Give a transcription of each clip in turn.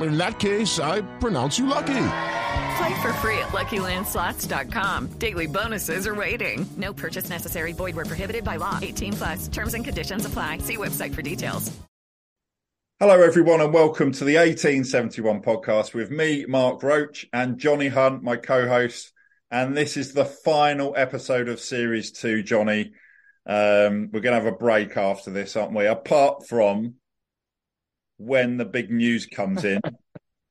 In that case, I pronounce you lucky. Play for free at luckylandslots.com. Daily bonuses are waiting. No purchase necessary. Void where prohibited by law. 18+. Terms and conditions apply. See website for details. Hello, everyone, and welcome to the 1871 podcast with me, Mark Roach, and Johnny Hunt, my co-host. And this is the final episode of Series 2, Johnny. We're going to have a break after this, aren't we? Apart from... when the big news comes in,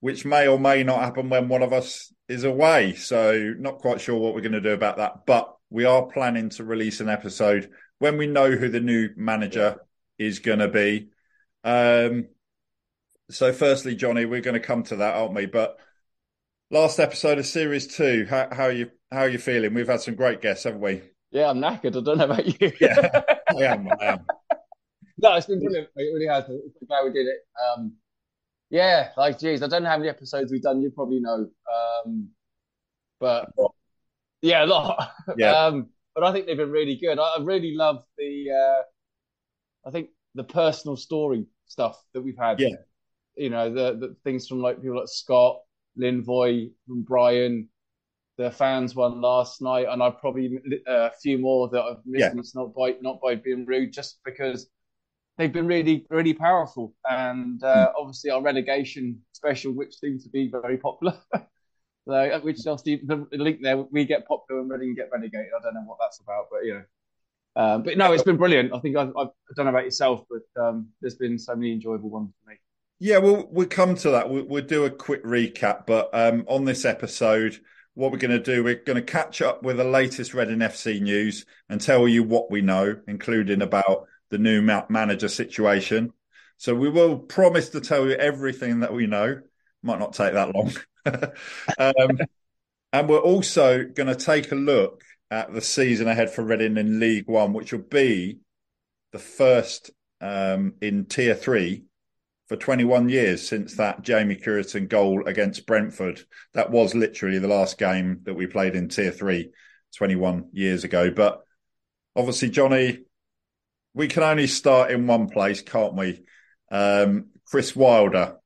which may or may not happen when one of us is away. So not quite sure what we're going to do about that, but we are planning to release an episode when we know who the new manager is going to be. So firstly, Johnny, we're going to come to that, aren't we? But last episode of Series 2, how are you feeling? We've had some great guests, haven't we? Yeah, I'm knackered. I don't know about you. Yeah, I am. No, it's been brilliant. It really has. I'm glad we did it. I don't know how many episodes we've done. You probably know. But a lot. Yeah. But I think they've been really good. I really love the personal story stuff that we've had. Yeah. You know, the things from like people like Scott, Linvoy, and Brian, the fans one last night, and I probably a few more that I've missed. Yeah. It's not by being rude, just because they've been really, really powerful. And obviously our relegation special, which seems to be very popular. So, which obviously the link there, we get popular and Reading get relegated. I don't know what that's about, but, you know. But no, it's been brilliant. I think I don't know about yourself, but there's been so many enjoyable ones for me. Yeah, we'll come to that. We'll do a quick recap. But on this episode, what we're going to do, we're going to catch up with the latest Reading FC news and tell you what we know, including about the new manager situation. So we will promise to tell you everything that we know. Might not take that long. And we're also going to take a look at the season ahead for Reading in League One, which will be the first in Tier 3 for 21 years since that Jamie Cureton goal against Brentford. That was literally the last game that we played in Tier 3 21 years ago. But obviously, Johnny... we can only start in one place, can't we? Chris Wilder.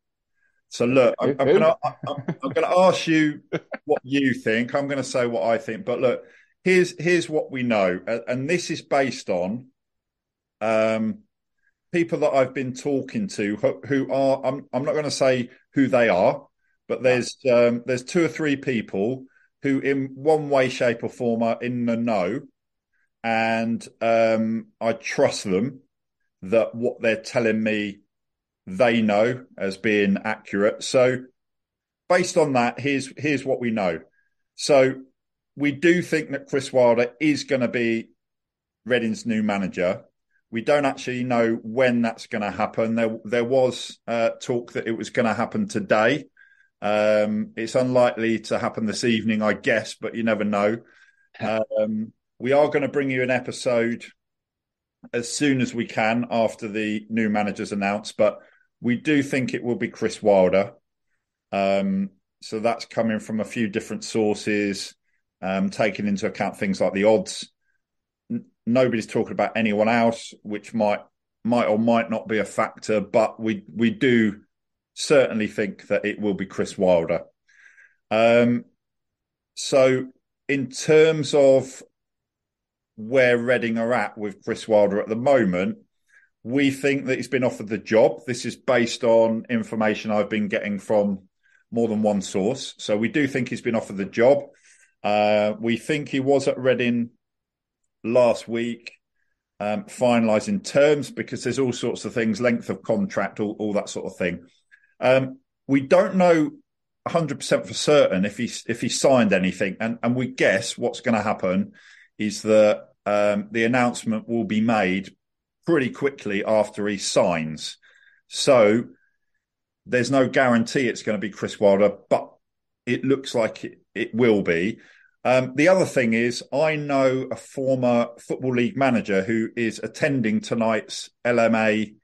So look, I'm going to ask you what you think. I'm going to say what I think. But look, here's what we know, and this is based on people that I've been talking to who are. I'm not going to say who they are, but there's two or three people who, in one way, shape, or form, are in the know. And I trust them that what they're telling me they know as being accurate. So based on that, here's what we know. So we do think that Chris Wilder is going to be Reading's new manager. We don't actually know when that's going to happen. There was talk that it was going to happen today. It's unlikely to happen this evening, I guess, but you never know. We are going to bring you an episode as soon as we can after the new manager's announced, but we do think it will be Chris Wilder. So that's coming from a few different sources, taking into account things like the odds. Nobody's talking about anyone else, which might might or might not be a factor, but we do certainly think that it will be Chris Wilder. So in terms of where Reading are at with Chris Wilder at the moment, we think that he's been offered the job. This is based on information I've been getting from more than one source. So we do think he's been offered the job. We think he was at Reading last week, finalising terms, because there's all sorts of things, length of contract, all that sort of thing. We don't know 100% for certain if he signed anything. And we guess what's going to happen is that the announcement will be made pretty quickly after he signs. So there's no guarantee it's going to be Chris Wilder, but it looks like it will be. The other thing is, I know a former Football League manager who is attending tonight's LMA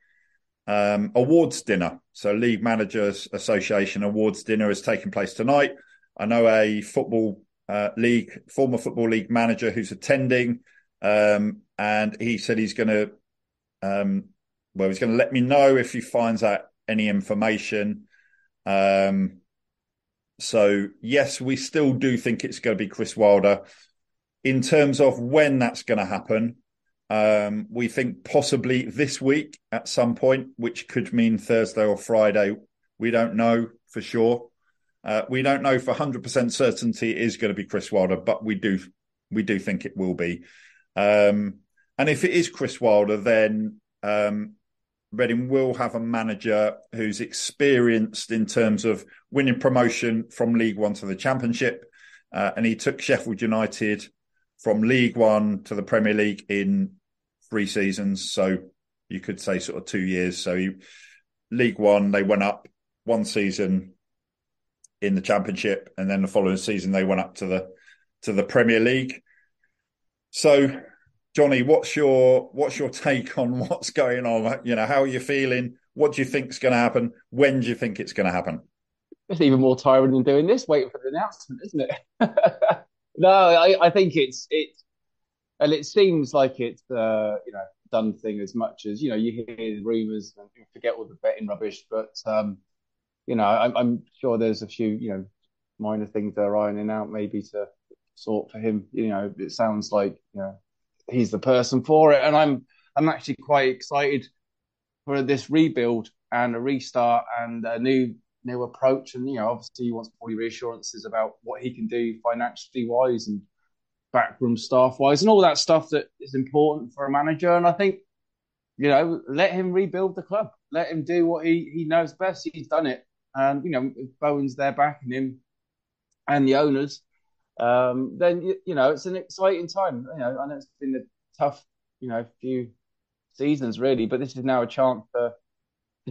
awards dinner. So League Managers Association awards dinner is taking place tonight. I know a former Football League manager who's attending, and he said he's going to he's going to let me know if he finds out any information. So, yes, we still do think it's going to be Chris Wilder. In terms of when that's going to happen, we think possibly this week at some point, which could mean Thursday or Friday. We don't know for sure. We don't know for 100% certainty it is going to be Chris Wilder, but we do think it will be. And if it is Chris Wilder, then Reading will have a manager who's experienced in terms of winning promotion from League One to the Championship. And he took Sheffield United from League One to the Premier League in 3 seasons. So you could say sort of 2 years. So League One, they went up 1 season in the Championship. And then the following season, they went up to the Premier League. So, Johnny, what's your take on what's going on? You know, how are you feeling? What do you think is going to happen? When do you think it's going to happen? It's even more tiring than doing this, waiting for the announcement, isn't it? No, I think it seems like it's done thing as much as you hear rumours and you forget all the betting rubbish, but I'm sure there's a few minor things they're ironing out maybe to sort for him. It sounds like he's the person for it, and I'm actually quite excited for this rebuild and a restart and a new approach. And obviously he wants probably reassurances about what he can do financially wise and backroom staff wise and all that stuff that is important for a manager. And I think let him rebuild the club, let him do what he knows best. He's done it, and if Bowen's there backing him and the owners. Then it's an exciting time. I know it's been a tough few seasons really, but this is now a chance to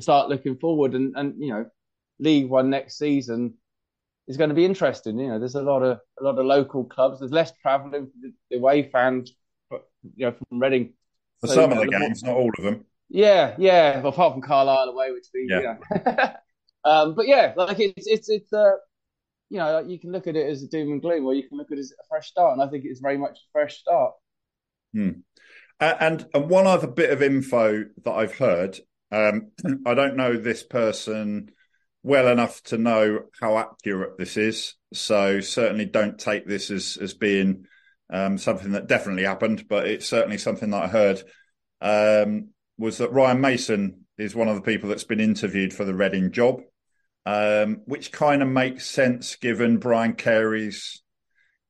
start looking forward. And League One next season is going to be interesting. There's a lot of local clubs. There's less travelling for the away fans, from Reading. For so, some of the games, not all of them. Yeah. Apart from Carlisle away, which we but yeah, like it's you can look at it as a doom and gloom, or you can look at it as a fresh start. And I think it's very much a fresh start. And one other bit of info that I've heard, I don't know this person well enough to know how accurate this is. So certainly don't take this as being something that definitely happened, but it's certainly something that I heard, was that Ryan Mason is one of the people that's been interviewed for the Reading job. Which kind of makes sense given Brian Carey's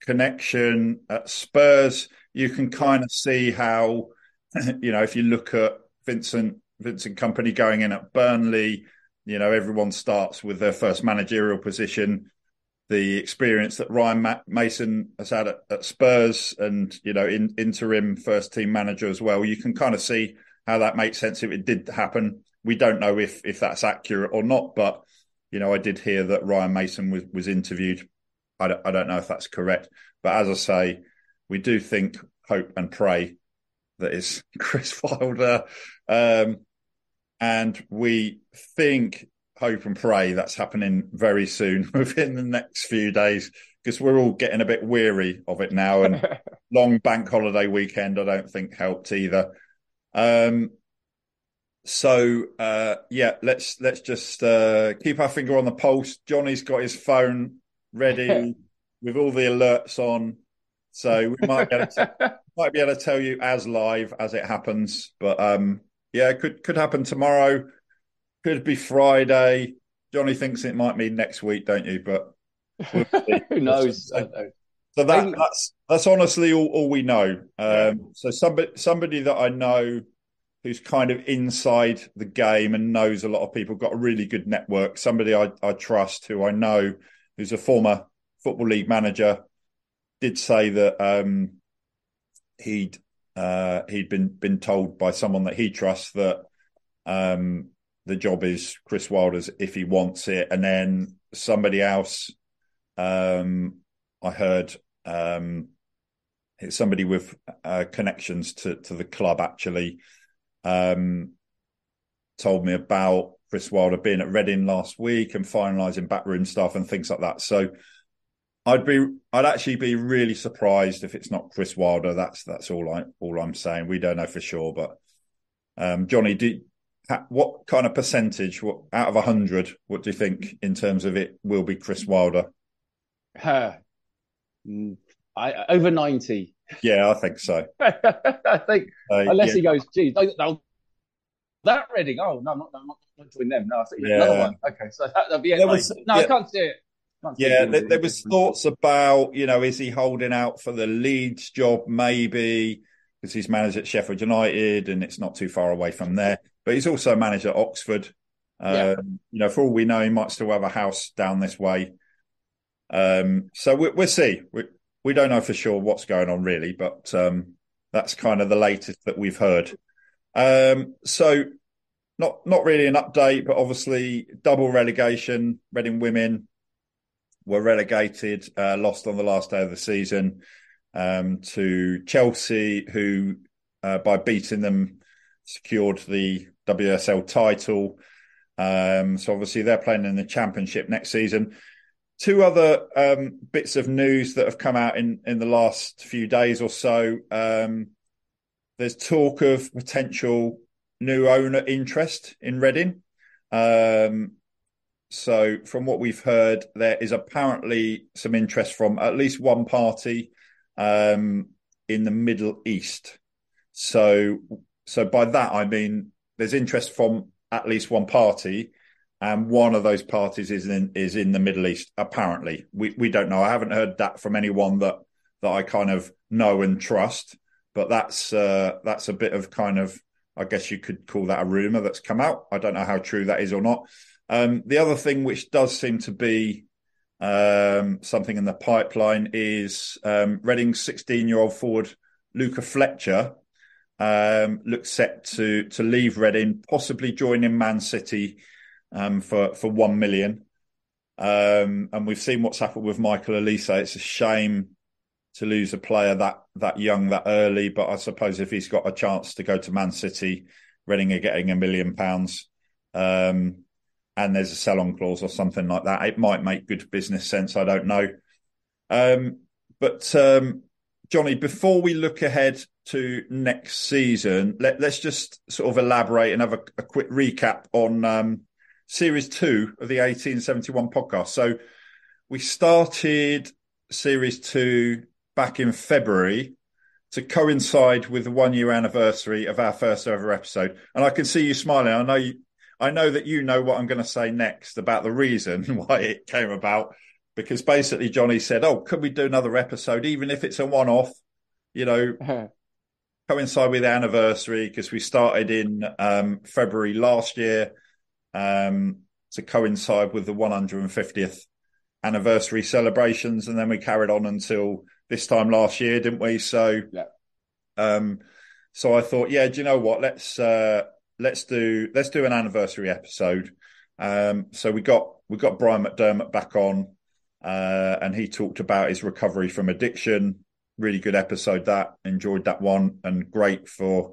connection at Spurs. You can kind of see how, if you look at Vincent Kompany going in at Burnley, everyone starts with their first managerial position. The experience that Ryan Mason has had at Spurs and, interim first team manager as well, you can kind of see how that makes sense if it did happen. We don't know if that's accurate or not, but I did hear that Ryan Mason was interviewed. I don't know if that's correct. But as I say, we do think, hope and pray that it's Chris Wilder. And we think, hope and pray that's happening very soon, within the next few days, because we're all getting a bit weary of it now. And long bank holiday weekend, I don't think helped either. So, let's just keep our finger on the pulse. Johnny's got his phone ready with all the alerts on. So we might be able to tell you as live as it happens. But, it could happen tomorrow. Could be Friday. Johnny thinks it might be next week, don't you? But we'll who knows? So that's honestly all we know. So somebody that I know who's kind of inside the game and knows a lot of people, got a really good network, somebody I trust, who I know, who's a former Football League manager, did say that he'd been told by someone that he trusts that the job is Chris Wilder's if he wants it. And then somebody else, I heard it's somebody with connections to the club, actually, told me about Chris Wilder being at Reading last week and finalising backroom stuff and things like that. So I'd actually be really surprised if it's not Chris Wilder. That's all I'm saying. We don't know for sure, but Johnny, what kind of percentage, out of 100, what do you think in terms of it will be Chris Wilder? Over 90. Yeah, I think so. I think unless he goes, geez, that Reading. Oh no, I'm not doing them. No, I think another one. Okay, so that'll be it. I can't see it. There was thoughts about, is he holding out for the Leeds job maybe because he's managed at Sheffield United and it's not too far away from there. But he's also managed at Oxford. For all we know, he might still have a house down this way. So we'll see. We don't know for sure what's going on really, but that's kind of the latest that we've heard. So not really an update, but obviously double relegation. Reading Women were relegated, lost on the last day of the season to Chelsea, who by beating them secured the WSL title. So obviously they're playing in the Championship next season. Two other bits of news that have come out in the last few days or so. There's talk of potential new owner interest in Reading. So from what we've heard, there is apparently some interest from at least one party in the Middle East. So by that, I mean there's interest from at least one party, and one of those parties is in the Middle East, apparently. We don't know. I haven't heard that from anyone that I kind of know and trust, but that's a bit of kind of, I guess you could call that a rumour that's come out. I don't know how true that is or not. The other thing which does seem to be something in the pipeline is Reading's 16-year-old forward Luca Fletcher looks set to leave Reading, possibly joining Man City for 1 million. And we've seen what's happened with Michael Olise. It's a shame to lose a player that young, that early. But I suppose if he's got a chance to go to Man City, Reading are getting £1 million. And there's a sell-on clause or something like that. It might make good business sense. I don't know. But Johnny, before we look ahead to next season, let's just sort of elaborate and have a quick recap on Series 2 of the 1871 podcast. So we started Series 2 back in February to coincide with the one-year anniversary of our first ever episode. And I can see you smiling. I know that you know what I'm going to say next about the reason why it came about, because basically Johnny said, oh, could we do another episode, even if it's a one-off, coincide with the anniversary, because we started in February last year to coincide with the 150th anniversary celebrations. And then we carried on until this time last year, didn't we? So, yeah. So I thought, do you know what? Let's do an anniversary episode. So we got Brian McDermott back on, and he talked about his recovery from addiction. Really good episode, that. Enjoyed that one, and great for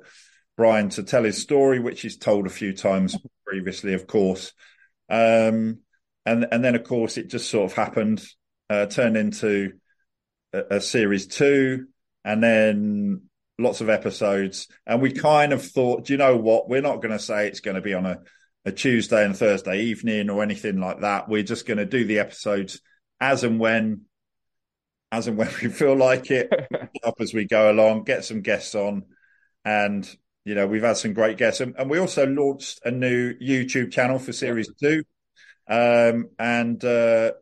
Brian to tell his story, which he's told a few times previously, of course. And then of course it just sort of happened, turned into a Series 2, and then lots of episodes, and we kind of thought, do you know what, we're not going to say it's going to be on a Tuesday and Thursday evening or anything like that. We're just going to do the episodes as and when we feel like it, up as we go along, get some guests on. And, you know, we've had some great guests. And we also launched a new YouTube channel for Series 2. And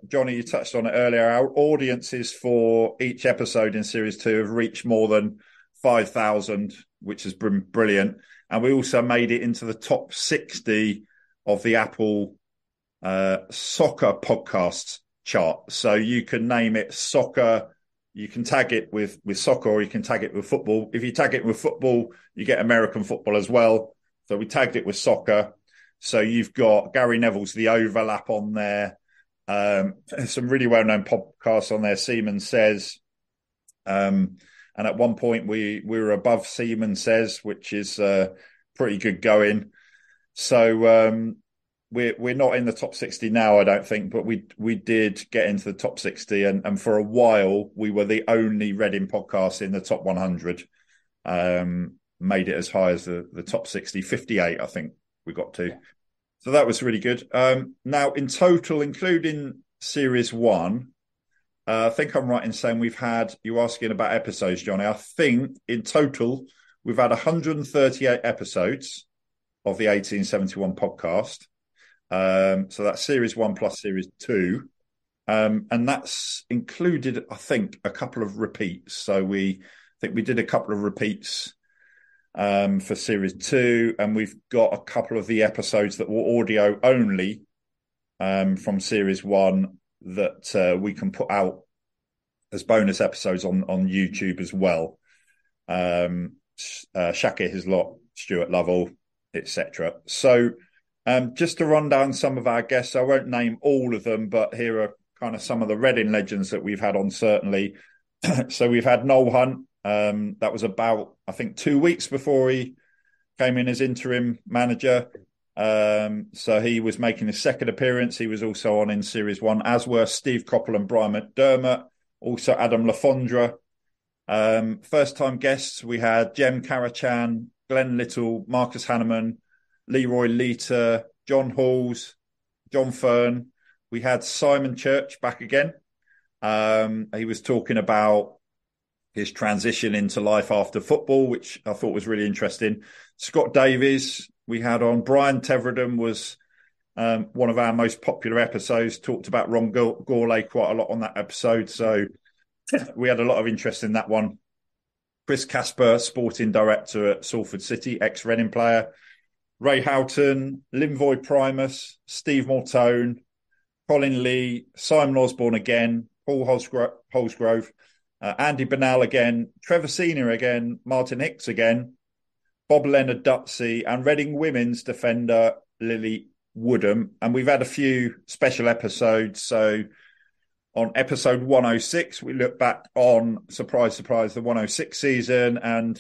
Johnny, you touched on it earlier. Our audiences for each episode in Series 2 have reached more than 5,000, which has been brilliant. And we also made it into the top 60 of the Apple soccer podcasts chart. So you can name it soccer, you can tag it with soccer, or you can tag it with football. If you tag it with football, you get American football as well. So we tagged it with soccer. So you've got Gary Neville's The Overlap on there. Some really well-known podcasts on there. Seaman Says. And at one point we were above Seaman Says, which is pretty good going. So we're not in the top 60 now, I don't think, but we did get into the top 60, and for a while we were the only Reading podcast in the top 100. Made it as high as the top 60, 58, I think we got to. Yeah. So that was really good. Now, in total, including Series 1, I think I'm right in saying we've had, you asking about episodes, Johnny. I think in total, we've had 138 episodes of the 1871 podcast. So that's Series 1 plus Series 2. And that's included, I think, a couple of repeats. So I think we did a couple of repeats for Series 2. And we've got a couple of the episodes that were audio only from Series 1 that we can put out as bonus episodes on YouTube as well. Shakir Hislop, Stuart Lovell, etc. So just to run down some of our guests, I won't name all of them, but here are kind of some of the Reading legends that we've had on, certainly. So we've had Noel Hunt. That was about, I think, 2 weeks before he came in as interim manager. So he was making his second appearance. He was also on in Series 1, as were Steve Coppell and Brian McDermott, also Adam Le Fondre. First-time guests, we had Jem Karacan, Glenn Little, Marcus Hahnemann, Leroy Lita, John Halls, John Fern. We had Simon Church back again. He was talking about his transition into life after football, which I thought was really interesting. Scott Davies we had on. Brian Teverden was one of our most popular episodes, talked about Ron Gourlay quite a lot on that episode. So we had a lot of interest in that one. Chris Casper, sporting director at Salford City, ex-Reading player. Ray Houghton, Linvoy Primus, Steve Mortone, Colin Lee, Simon Osborne again, Paul Holsgrove, Andy Bernal again, Trevor Senior again, Martin Hicks again, Bob Leonard Dutsey, and Reading women's defender Lily Woodham. And we've had a few special episodes. So on episode 106, we look back on, surprise, surprise, the 106 season, and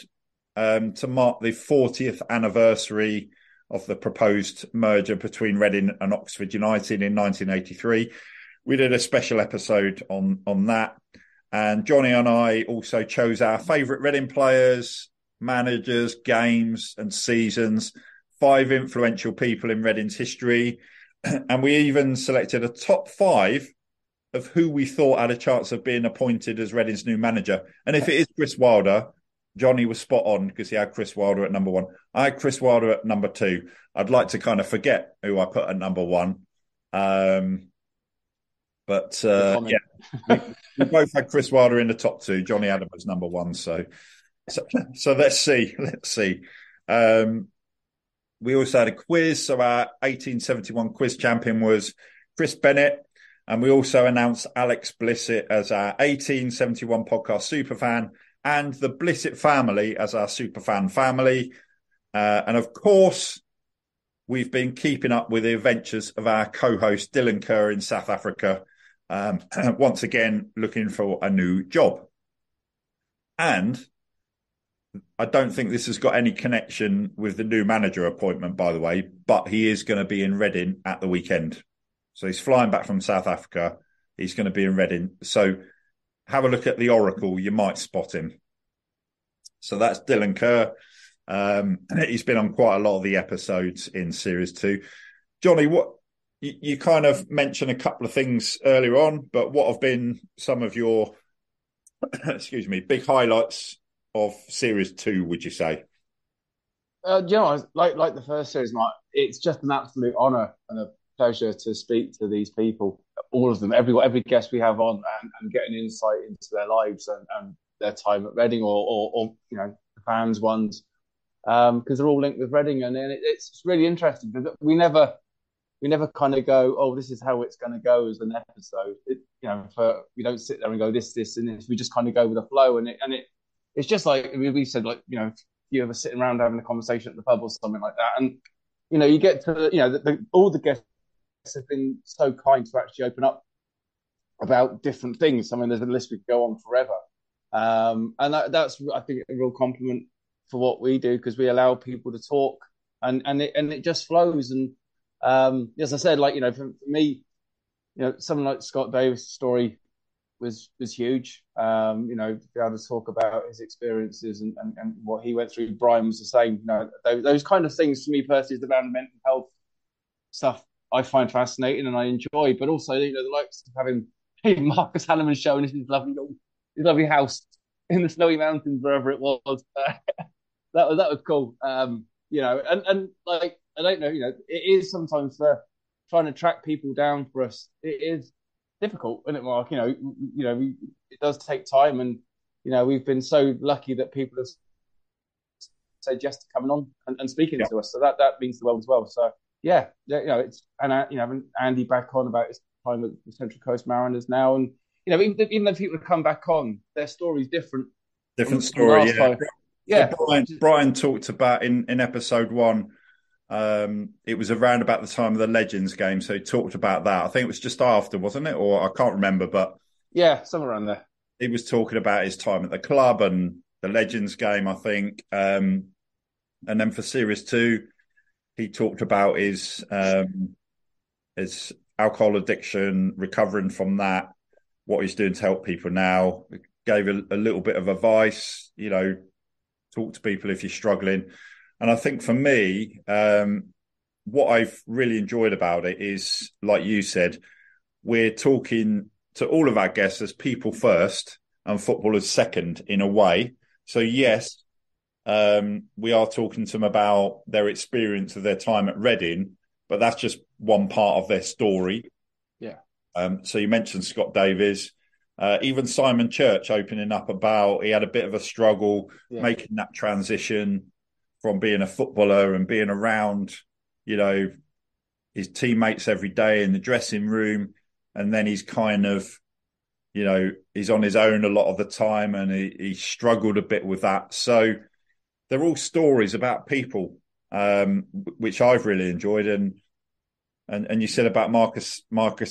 to mark the 40th anniversary of the proposed merger between Reading and Oxford United in 1983. We did a special episode on that. And Johnny and I also chose our favourite Reading players, managers, games and seasons, 5 influential people in Reading's history. And we even selected a top 5 of who we thought had a chance of being appointed as Reading's new manager. And if it is Chris Wilder, Johnny was spot on, because he had Chris Wilder at number 1. I had Chris Wilder at number 2. I'd like to kind of forget who I put at number 1. We both had Chris Wilder in the top 2. Johnny Adam was number 1. So let's see. We also had a quiz. So our 1871 quiz champion was Chris Bennett. And we also announced Alex Blissett as our 1871 podcast superfan, and the Blissett family as our superfan family. And of course, we've been keeping up with the adventures of our co-host Dylan Kerr in South Africa. Once again, looking for a new job. And I don't think this has got any connection with the new manager appointment, by the way, but he is going to be in Reading at the weekend. So he's flying back from South Africa. He's going to be in Reading. So have a look at the Oracle. You might spot him. So that's Dylan Kerr. He's been on quite a lot of the episodes in Series 2. Johnny, what you kind of mentioned a couple of things earlier on, but what have been some of your, excuse me, big highlights of Series 2, would you say? You know, like the first series, Mike, it's just an absolute honour and a pleasure to speak to these people, all of them, every guest we have on, and get an insight into their lives and their time at Reading or you know, the fans ones, because they're all linked with Reading, and it's really interesting because we never kind of go, oh, this is how it's going to go as an episode. We don't sit there and go this and this. We just kind of go with the flow, and it's just like we said, like, you know, you ever sitting around having a conversation at the pub or something like that, and you know, you get to, you know, all the guests have been so kind to actually open up about different things. I mean, there's a list we could go on forever, and that's I think a real compliment for what we do, because we allow people to talk, and it just flows. And as I said, like, you know, for me, you know, someone like Scott Davies' story was huge. You know, to be able to talk about his experiences and what he went through. Brian was the same. You know, those kind of things for me personally, the around mental health stuff, I find fascinating and I enjoy. But also, you know, the likes of having Marcus Hahnemann showing us his lovely house in the snowy mountains, wherever it was. That was cool. You know, and like, I don't know, you know, it is sometimes trying to track people down for us. It is difficult, isn't it, Mark? You know, it does take time, and you know, we've been so lucky that people have said yes to coming on and speaking to us. So that means the world as well. So yeah, you know, having Andy back on about his time at the Central Coast Mariners now, and you know, even though people have come back on, their story's different story. Yeah, yeah. So Brian talked about in episode 1. It was around about the time of the Legends game, so he talked about that. I think it was just after, wasn't it? Or I can't remember, but yeah, somewhere around there. He was talking about his time at the club and the Legends game, I think. And then for Series 2, he talked about his alcohol addiction, recovering from that, what he's doing to help people now. Gave a little bit of advice, you know, talk to people if you're struggling. And I think for me, what I've really enjoyed about it is, like you said, we're talking to all of our guests as people first and footballers second, in a way. So, yes, we are talking to them about their experience of their time at Reading, but that's just one part of their story. Yeah. So you mentioned Scott Davies. Even Simon Church opening up about he had a bit of a struggle making that transition from being a footballer and being around, you know, his teammates every day in the dressing room. And then he's kind of, you know, he's on his own a lot of the time, and he struggled a bit with that. So they're all stories about people, which I've really enjoyed. And you said about Marcus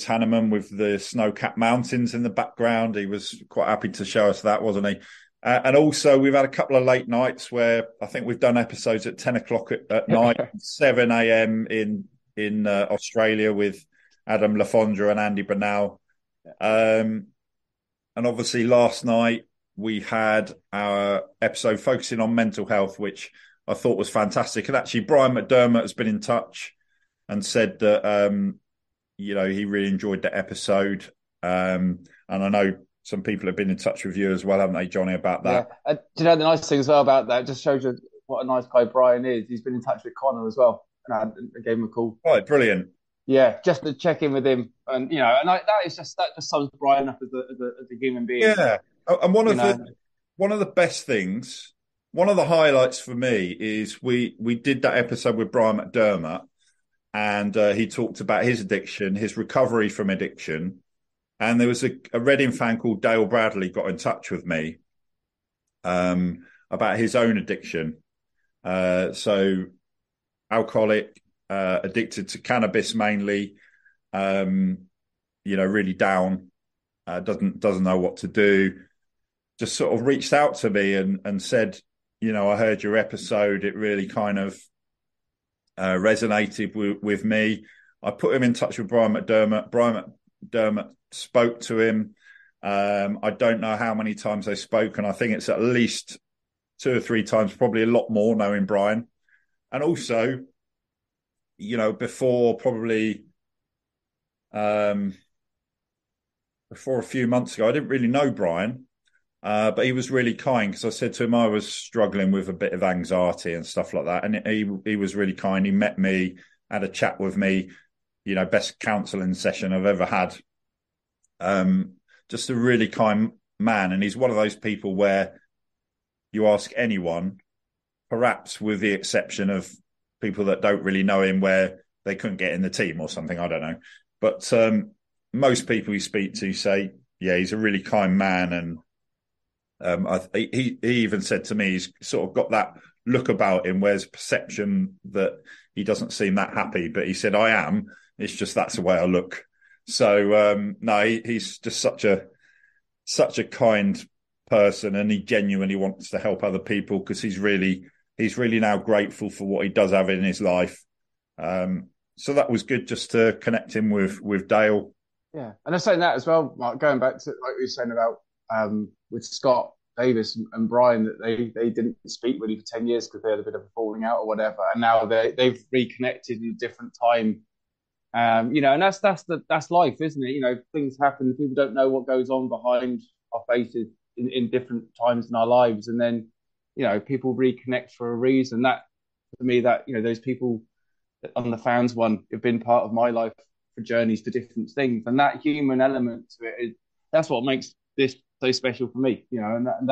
Hahnemann with the snow-capped mountains in the background. He was quite happy to show us that, wasn't he? And also, we've had a couple of late nights where I think we've done episodes at 10 o'clock at night, 7 a.m. in Australia with Adam Le Fondre and Andy Bernal. And obviously, last night, we had our episode focusing on mental health, which I thought was fantastic. And actually, Brian McDermott has been in touch and said that, you know, he really enjoyed the episode. And I know some people have been in touch with you as well, haven't they, Johnny, about that? Yeah. Do you know the nice thing as well about that? It just shows you what a nice guy Brian is. He's been in touch with Connor as well, and I gave him a call. Right, brilliant. Yeah, just to check in with him. And, you know, and that just sums Brian up as a human being. Yeah, and one of the best things, one of the highlights for me is we did that episode with Brian McDermott, and he talked about his addiction, his recovery from addiction. And there was a Reading fan called Dale Bradley got in touch with me about his own addiction. So alcoholic, addicted to cannabis mainly, you know, really down, doesn't know what to do. Just sort of reached out to me and said, you know, I heard your episode. It really kind of resonated with me. I put him in touch with Brian McDermott. Dermot spoke to him. I don't know how many times they spoke, and I think it's at least two or three times, probably a lot more, knowing Brian. And also, you know, before a few months ago, I didn't really know Brian, but he was really kind, because I said to him I was struggling with a bit of anxiety and stuff like that. And he was really kind. He met me, had a chat with me, you know, best counselling session I've ever had. Just a really kind man. And he's one of those people where you ask anyone, perhaps with the exception of people that don't really know him, where they couldn't get in the team or something, I don't know. But most people you speak to say, yeah, he's a really kind man. And he even said to me, he's sort of got that look about him, where's perception that he doesn't seem that happy. But he said, I am. It's just that's the way I look. So, he's just such a kind person, and he genuinely wants to help other people, because he's really now grateful for what he does have in his life. So that was good, just to connect him with Dale. Yeah. And I'm saying that as well, Mark, going back to like we were saying about with Scott Davies and Brian, that they didn't speak really for 10 years because they had a bit of a falling out or whatever. And now they've reconnected in a different time. You know, and that's life, isn't it? You know, things happen. People don't know what goes on behind our faces in different times in our lives. And then, you know, people reconnect for a reason. That, for me, that, you know, those people on the fans one have been part of my life for journeys to different things. And that human element to it, that's what makes this so special for me, you know, And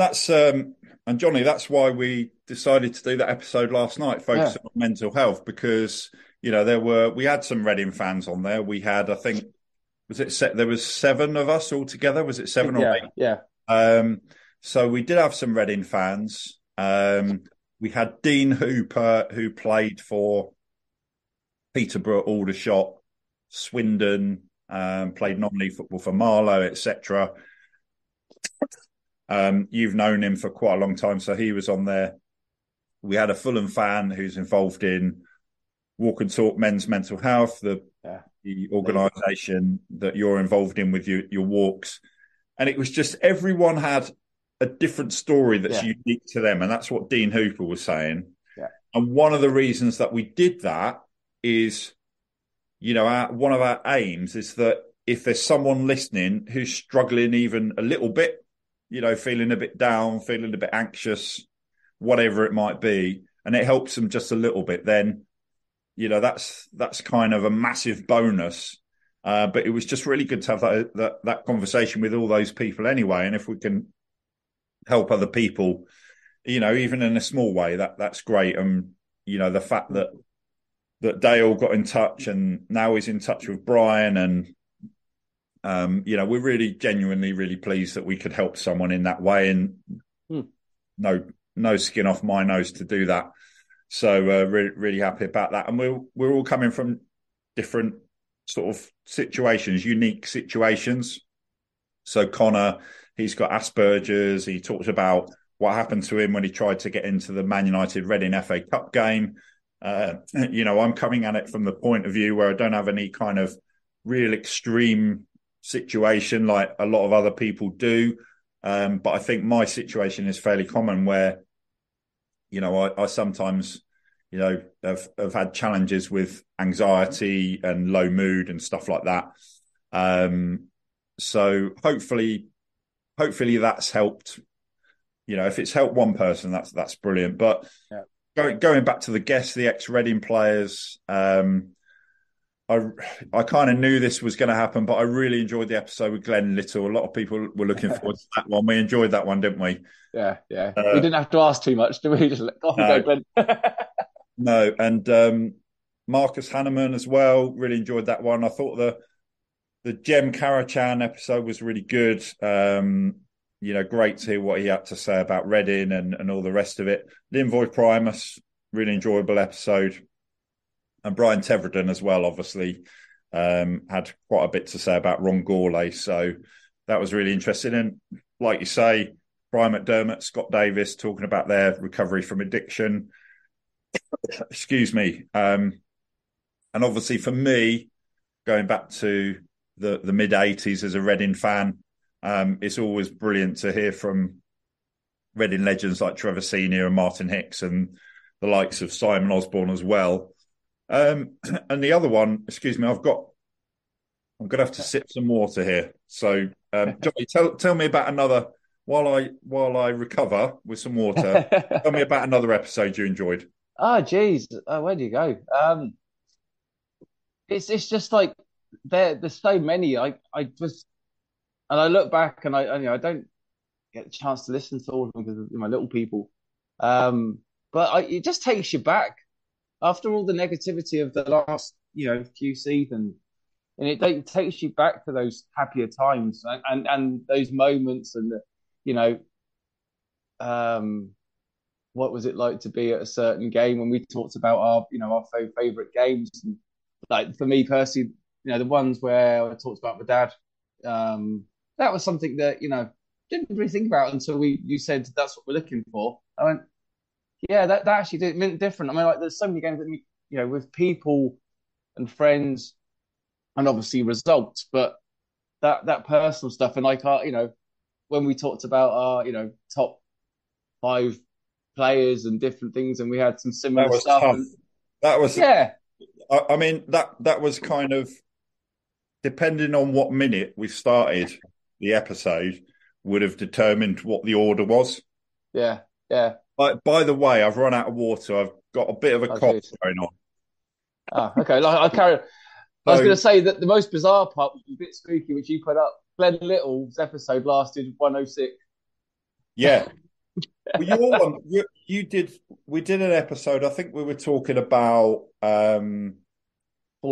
that's, and Johnny, that's why we decided to do that episode last night, focusing on mental health, because, you know, we had some Reading fans on there. We had, I think, there was seven of us all together. Was it seven or eight? Yeah. So we did have some Reading fans. We had Dean Hooper, who played for Peterborough, Aldershot, Swindon, played non-league football for Marlow, etc. You've known him for quite a long time, so he was on there. We had a Fulham fan who's involved in Walk and Talk Men's Mental Health, the organisation that you're involved in with your walks. And it was just everyone had a different story that's unique to them. And that's what Dean Hooper was saying. Yeah. And one of the reasons that we did that is, you know, one of our aims is that if there's someone listening who's struggling even a little bit, you know, feeling a bit down, feeling a bit anxious, whatever it might be, and it helps them just a little bit, then, you know, that's kind of a massive bonus. But it was just really good to have that conversation with all those people anyway. And if we can help other people, you know, even in a small way, that's great. And, you know, the fact that Dale got in touch, and now he's in touch with Brian, and, you know, we're really genuinely really pleased that we could help someone in that way, and no skin off my nose to do that. So really, really happy about that. And we're all coming from different sort of situations, unique situations. So Connor, he's got Asperger's. He talked about what happened to him when he tried to get into the Man United Reading FA Cup game. You know, I'm coming at it from the point of view where I don't have any kind of real extreme situation like a lot of other people do. But I think my situation is fairly common where, you know, I sometimes, you know, have had challenges with anxiety and low mood and stuff like that. So hopefully that's helped. You know, if it's helped one person, that's brilliant. But going back to the guests, the ex-Reading players, I kind of knew this was going to happen, but I really enjoyed the episode with Glenn Little. A lot of people were looking forward to that one. We enjoyed that one, didn't we? Yeah. We didn't have to ask too much, did we? Just let go, Glenn. No, and Marcus Hahnemann as well. Really enjoyed that one. I thought the Jem Karacan episode was really good. You know, great to hear what he had to say about Reading and all the rest of it. Linvoy Primus, really enjoyable episode. And Brian Teverden as well, obviously, had quite a bit to say about Ron Gourlay. So that was really interesting. And like you say, Brian McDermott, Scott Davies, talking about their recovery from addiction. Excuse me. And obviously for me, going back to the mid-'80s as a Reading fan, it's always brilliant to hear from Reading legends like Trevor Senior and Martin Hicks and the likes of Simon Osborne as well. And the other one, excuse me, I'm going to have to sip some water here. So, Johnny, tell me about another, while I recover with some water, tell me about another episode you enjoyed. Oh, geez. Where do you go? It's just like, there's so many. I look back and I don't get a chance to listen to all of them because of my little people. But it just takes you back after all the negativity of the last, few seasons. And it takes you back to those happier times and those moments and, what was it like to be at a certain game when we talked about our, our favourite games. And like for me personally, the ones where I talked about my dad, that was something that, didn't really think about until you said that's what we're looking for. I went, yeah, that actually did mean different. I mean, like there's so many games that, with people and friends, and obviously results, but that personal stuff. And like, when we talked about our, top 5 players and different things, and we had some similar stuff. I mean, that was kind of, depending on what minute we started the episode, would have determined what the order was. Yeah, yeah. But by the way, I've run out of water. I've got a bit of a cough going on. Ah, okay. I'll carry on. I was going to say that the most bizarre part, which was a bit spooky, which you put up, Glenn Little's episode lasted 106. Yeah. Well, we did an episode, I think we were talking about... Paul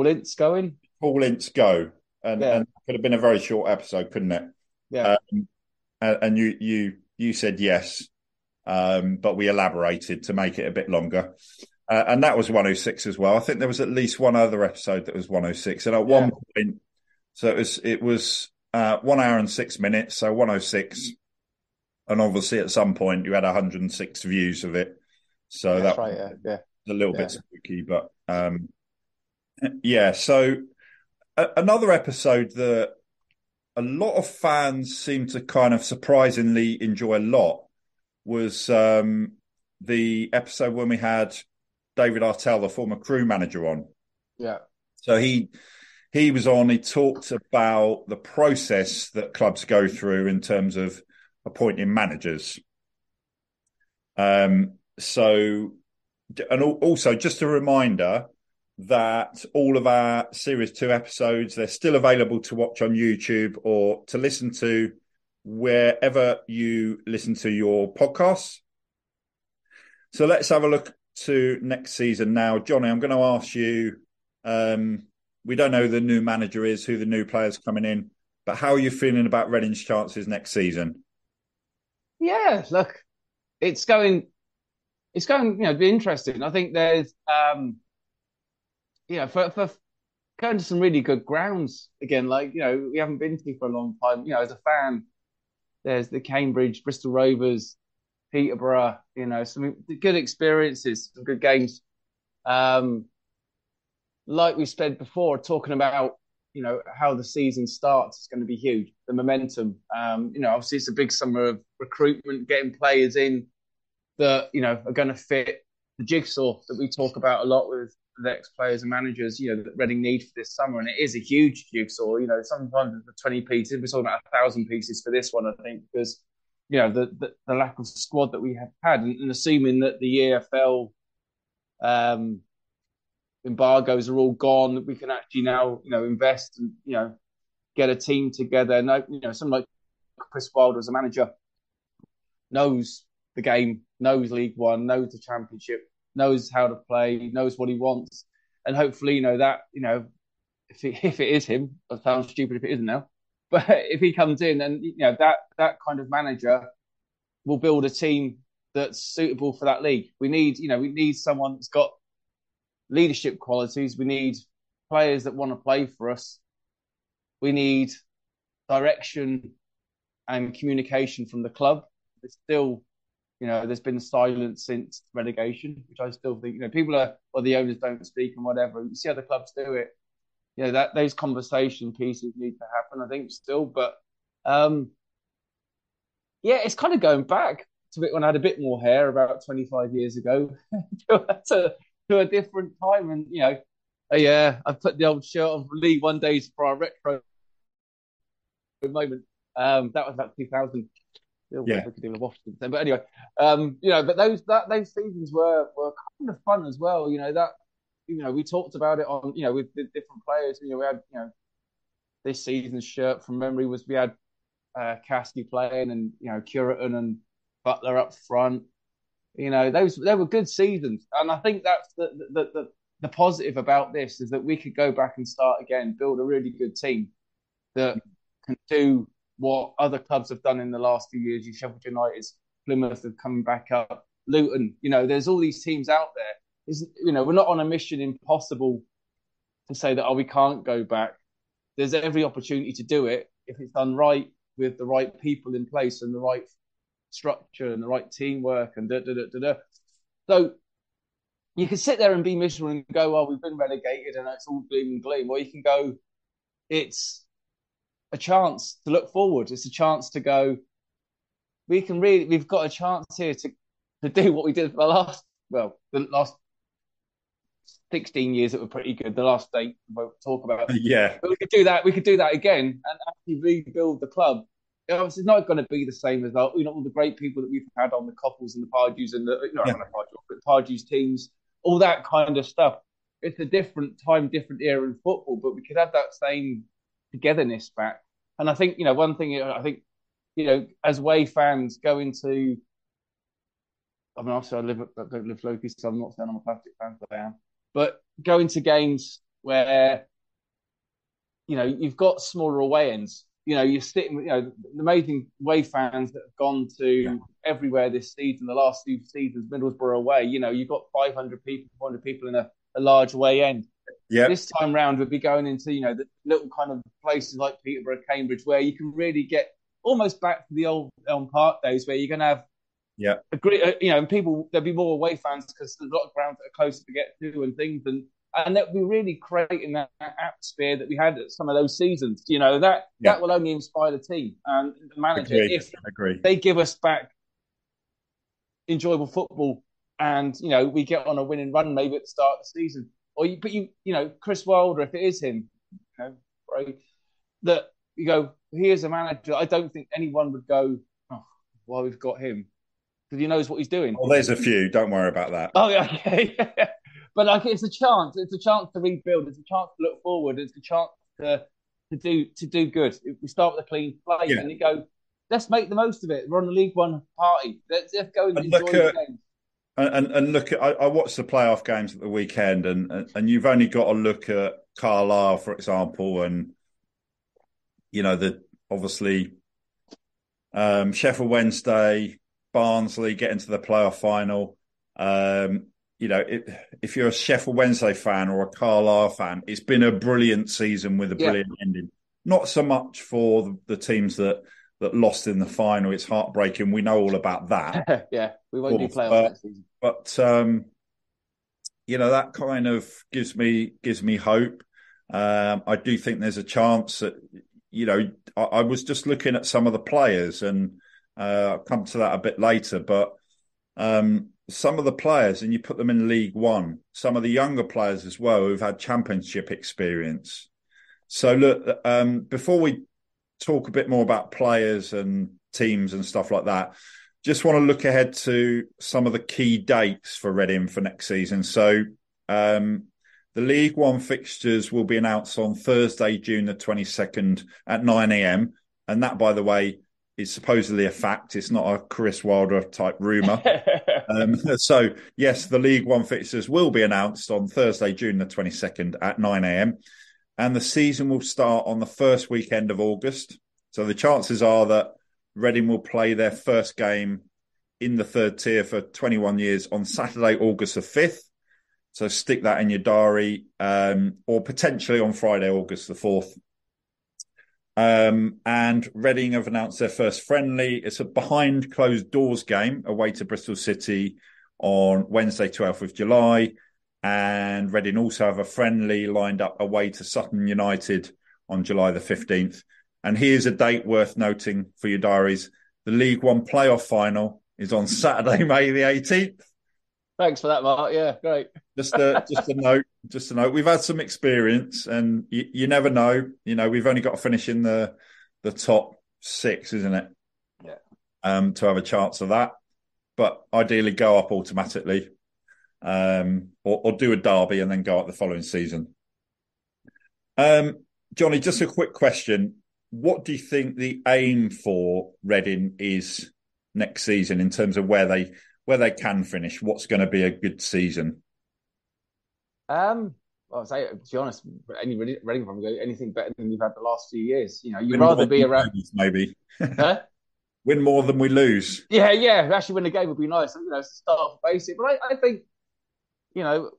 Ince going? Paul Ince go. And it could have been a very short episode, couldn't it? Yeah. And you said yes, but we elaborated to make it a bit longer. And that was 106 as well. I think there was at least one other episode that was 106. And at one point, so it was 1 hour and 6 minutes, so 106. And obviously at some point you had 106 views of it. So that's right, a little bit spooky. But so another episode that a lot of fans seem to kind of surprisingly enjoy a lot was the episode when we had David Artell, the former crew manager, on. Yeah. So he was on, he talked about the process that clubs go through in terms of appointing managers. And also just a reminder that all of our Series 2 episodes, they're still available to watch on YouTube or to listen to wherever you listen to your podcasts. So let's have a look to next season now. Johnny, I'm going to ask you, we don't know who the new manager is, who the new players coming in, but how are you feeling about Reading's chances next season? Yeah, look, it's going to be interesting. I think there's for going to some really good grounds again, like we haven't been to for a long time. As a fan, there's the Cambridge, Bristol Rovers, Peterborough, some good experiences, some good games. Like we said before, talking about, how the season starts is going to be huge, the momentum. Obviously it's a big summer of recruitment, getting players in that, are going to fit the jigsaw that we talk about a lot with the ex-players and managers, that Reading need for this summer. And it is a huge jigsaw, sometimes it's 20 pieces. We're talking about 1,000 pieces for this one, I think, because the lack of squad that we have had, and assuming that the EFL embargoes are all gone, that we can actually now, invest and, get a team together. And, someone like Chris Wilder as a manager knows the game, knows League One, knows the Championship, knows how to play, knows what he wants. And hopefully, if it is him, I sound stupid if it isn't now, but if he comes in and, that kind of manager will build a team that's suitable for that league. We need, we need someone that's got leadership qualities. We need players that want to play for us. We need direction and communication from the club. It's still, there's been silence since relegation, which I still think, people are, or the owners don't speak and whatever. And you see other clubs do it. That those conversation pieces need to happen, I think, still. But, it's kind of going back to it when I had a bit more hair about 25 years ago to a different time. And, you know, I put the old shirt on for League One days for our retro moment. That was about 2000. Yeah. But anyway, you know, but those seasons were kind of fun as well. You know, that, you know, we talked about it on, you know, with the different players. You know, we had, you know, this season's shirt from memory was we had Cassidy playing and, you know, Cureton and Butler up front. You know, they were good seasons. And I think that's the positive about this is that we could go back and start again, build a really good team that can do what other clubs have done in the last few years. You Sheffield United, Plymouth have come back up, Luton. You know, there's all these teams out there. You know, we're not on a mission impossible to say that, oh, we can't go back. There's every opportunity to do it if it's done right with the right people in place and the right structure and the right teamwork and da-da-da-da-da. So you can sit there and be miserable and go, well, we've been relegated and it's all gloom and gloom. Or you can go, it's a chance to look forward. It's a chance to go, we've got a chance here to do what we did for the last 16 years that were pretty good. The last 8 we won't talk about. Yeah. But we could do that. We could do that again and actually rebuild the club. It's not going to be the same as, you know, all the great people that we've had on the Copels and the Pardews and the, you know, Pardews teams, all that kind of stuff. It's a different time, different era in football, but we could have that same togetherness back. And I think, you know, one thing, I think, you know, as away fans go into, I mean, obviously I don't live locally, so I'm not saying I'm a plastic fan, but I am. But going to games where, you know, you've got smaller away ends. You know, you're sitting with, you know, the amazing away fans that have gone to everywhere this season, the last few seasons, Middlesbrough away. You know, you've got 500 people, 400 people in a large away end. Yeah. This time round, we'll be going into, you know, the little kind of places like Peterborough, Cambridge, where you can really get almost back to the old Elm Park days, where you're going to have, yeah, agree. You know, and people, there'll be more away fans because there's a lot of grounds that are closer to get to and things, and that we're really creating that atmosphere that we had at some of those seasons. You know, that will only inspire the team and the manager if they give us back enjoyable football, and you know, we get on a winning run maybe at the start of the season, or Chris Wilder, if it is him, you know, right, that you go, he is a manager. I don't think anyone would go, oh, well, we've got him. Because he knows what he's doing. Well, there's a few. Don't worry about that. Oh, yeah, okay. But like, it's a chance. It's a chance to rebuild. It's a chance to look forward. It's a chance to do good. We start with a clean plate and you go, let's make the most of it. We're on a League One party. Let's go and enjoy the game. And look at, I watched the playoff games at the weekend, and you've only got to look at Carlisle, for example, and you know, the obviously Sheffield Wednesday. Barnsley get into the playoff final. You know, if you're a Sheffield Wednesday fan or a Carlisle fan, it's been a brilliant season with a brilliant ending. Not so much for the teams that lost in the final. It's heartbreaking. We know all about that. We won't do playoffs next season. But you know, that kind of gives me hope. I do think there's a chance that, you know, I was just looking at some of the players and. I'll come to that a bit later, but some of the players, and you put them in League One, some of the younger players as well who've had championship experience. So look, before we talk a bit more about players and teams and stuff like that, just want to look ahead to some of the key dates for Reading for next season. So the League One fixtures will be announced on Thursday, June the 22nd at 9 a.m. And that, by the way, is supposedly a fact. It's not a Chris Wilder type rumour. So, yes, the League One fixtures will be announced on Thursday, June the 22nd at 9 a.m. And the season will start on the first weekend of August. So the chances are that Reading will play their first game in the third tier for 21 years on Saturday, August the 5th. So stick that in your diary, or potentially on Friday, August the 4th. And Reading have announced their first friendly. It's a behind closed doors game away to Bristol City on Wednesday 12th of July. And Reading also have a friendly lined up away to Sutton United on July the 15th. And here's a date worth noting for your diaries. The League One playoff final is on Saturday, May the 18th. Thanks for that, Mark. Yeah, great. Just a note. We've had some experience, and you never know. You know, we've only got to finish in the top six, isn't it? Yeah. To have a chance of that, but ideally go up automatically, or do a derby and then go up the following season. Johnny, just a quick question. What do you think the aim for Reading is next season in terms of where they can finish? What's going to be a good season? I'd say, to be honest, Reading probably go anything better than we've had the last few years. You know, you'd rather be around maybe. Huh? Win more than we lose. Yeah. Actually, win the game would be nice. You know, start off basic, but I think, you know,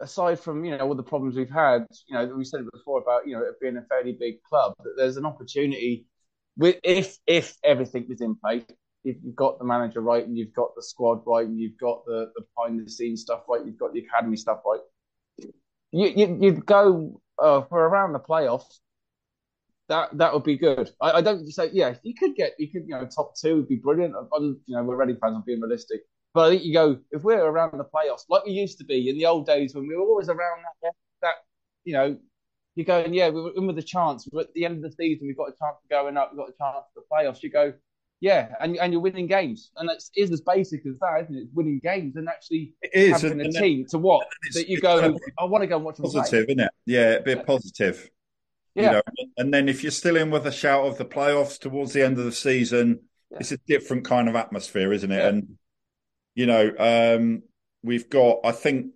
aside from, you know, all the problems we've had, you know, we said it before about, you know, it being a fairly big club, that there's an opportunity with if everything was in place, if you've got the manager right and you've got the squad right and you've got the behind-the-scenes stuff right, you've got the academy stuff right, you'd go for around the playoffs. That would be good. I don't say, yeah, you could, you know, top two would be brilliant. I'm, you know, we're Reading fans, I'm being realistic. But I think you go, if we're around the playoffs, like we used to be in the old days when we were always around that, you know, you're going, yeah, we're in with a chance. We're at the end of the season, we've got a chance of going up, we've got a chance for the playoffs. You go, yeah, and you're winning games. And that is as basic as that, isn't it? Winning games and actually having a team to watch. That you go, I want to go and watch them play. Positive, isn't it? Yeah, it'd be a positive. Yeah. You know? And then if you're still in with a shout of the playoffs towards the end of the season, it's a different kind of atmosphere, isn't it? Yeah. And you know, we've got, I think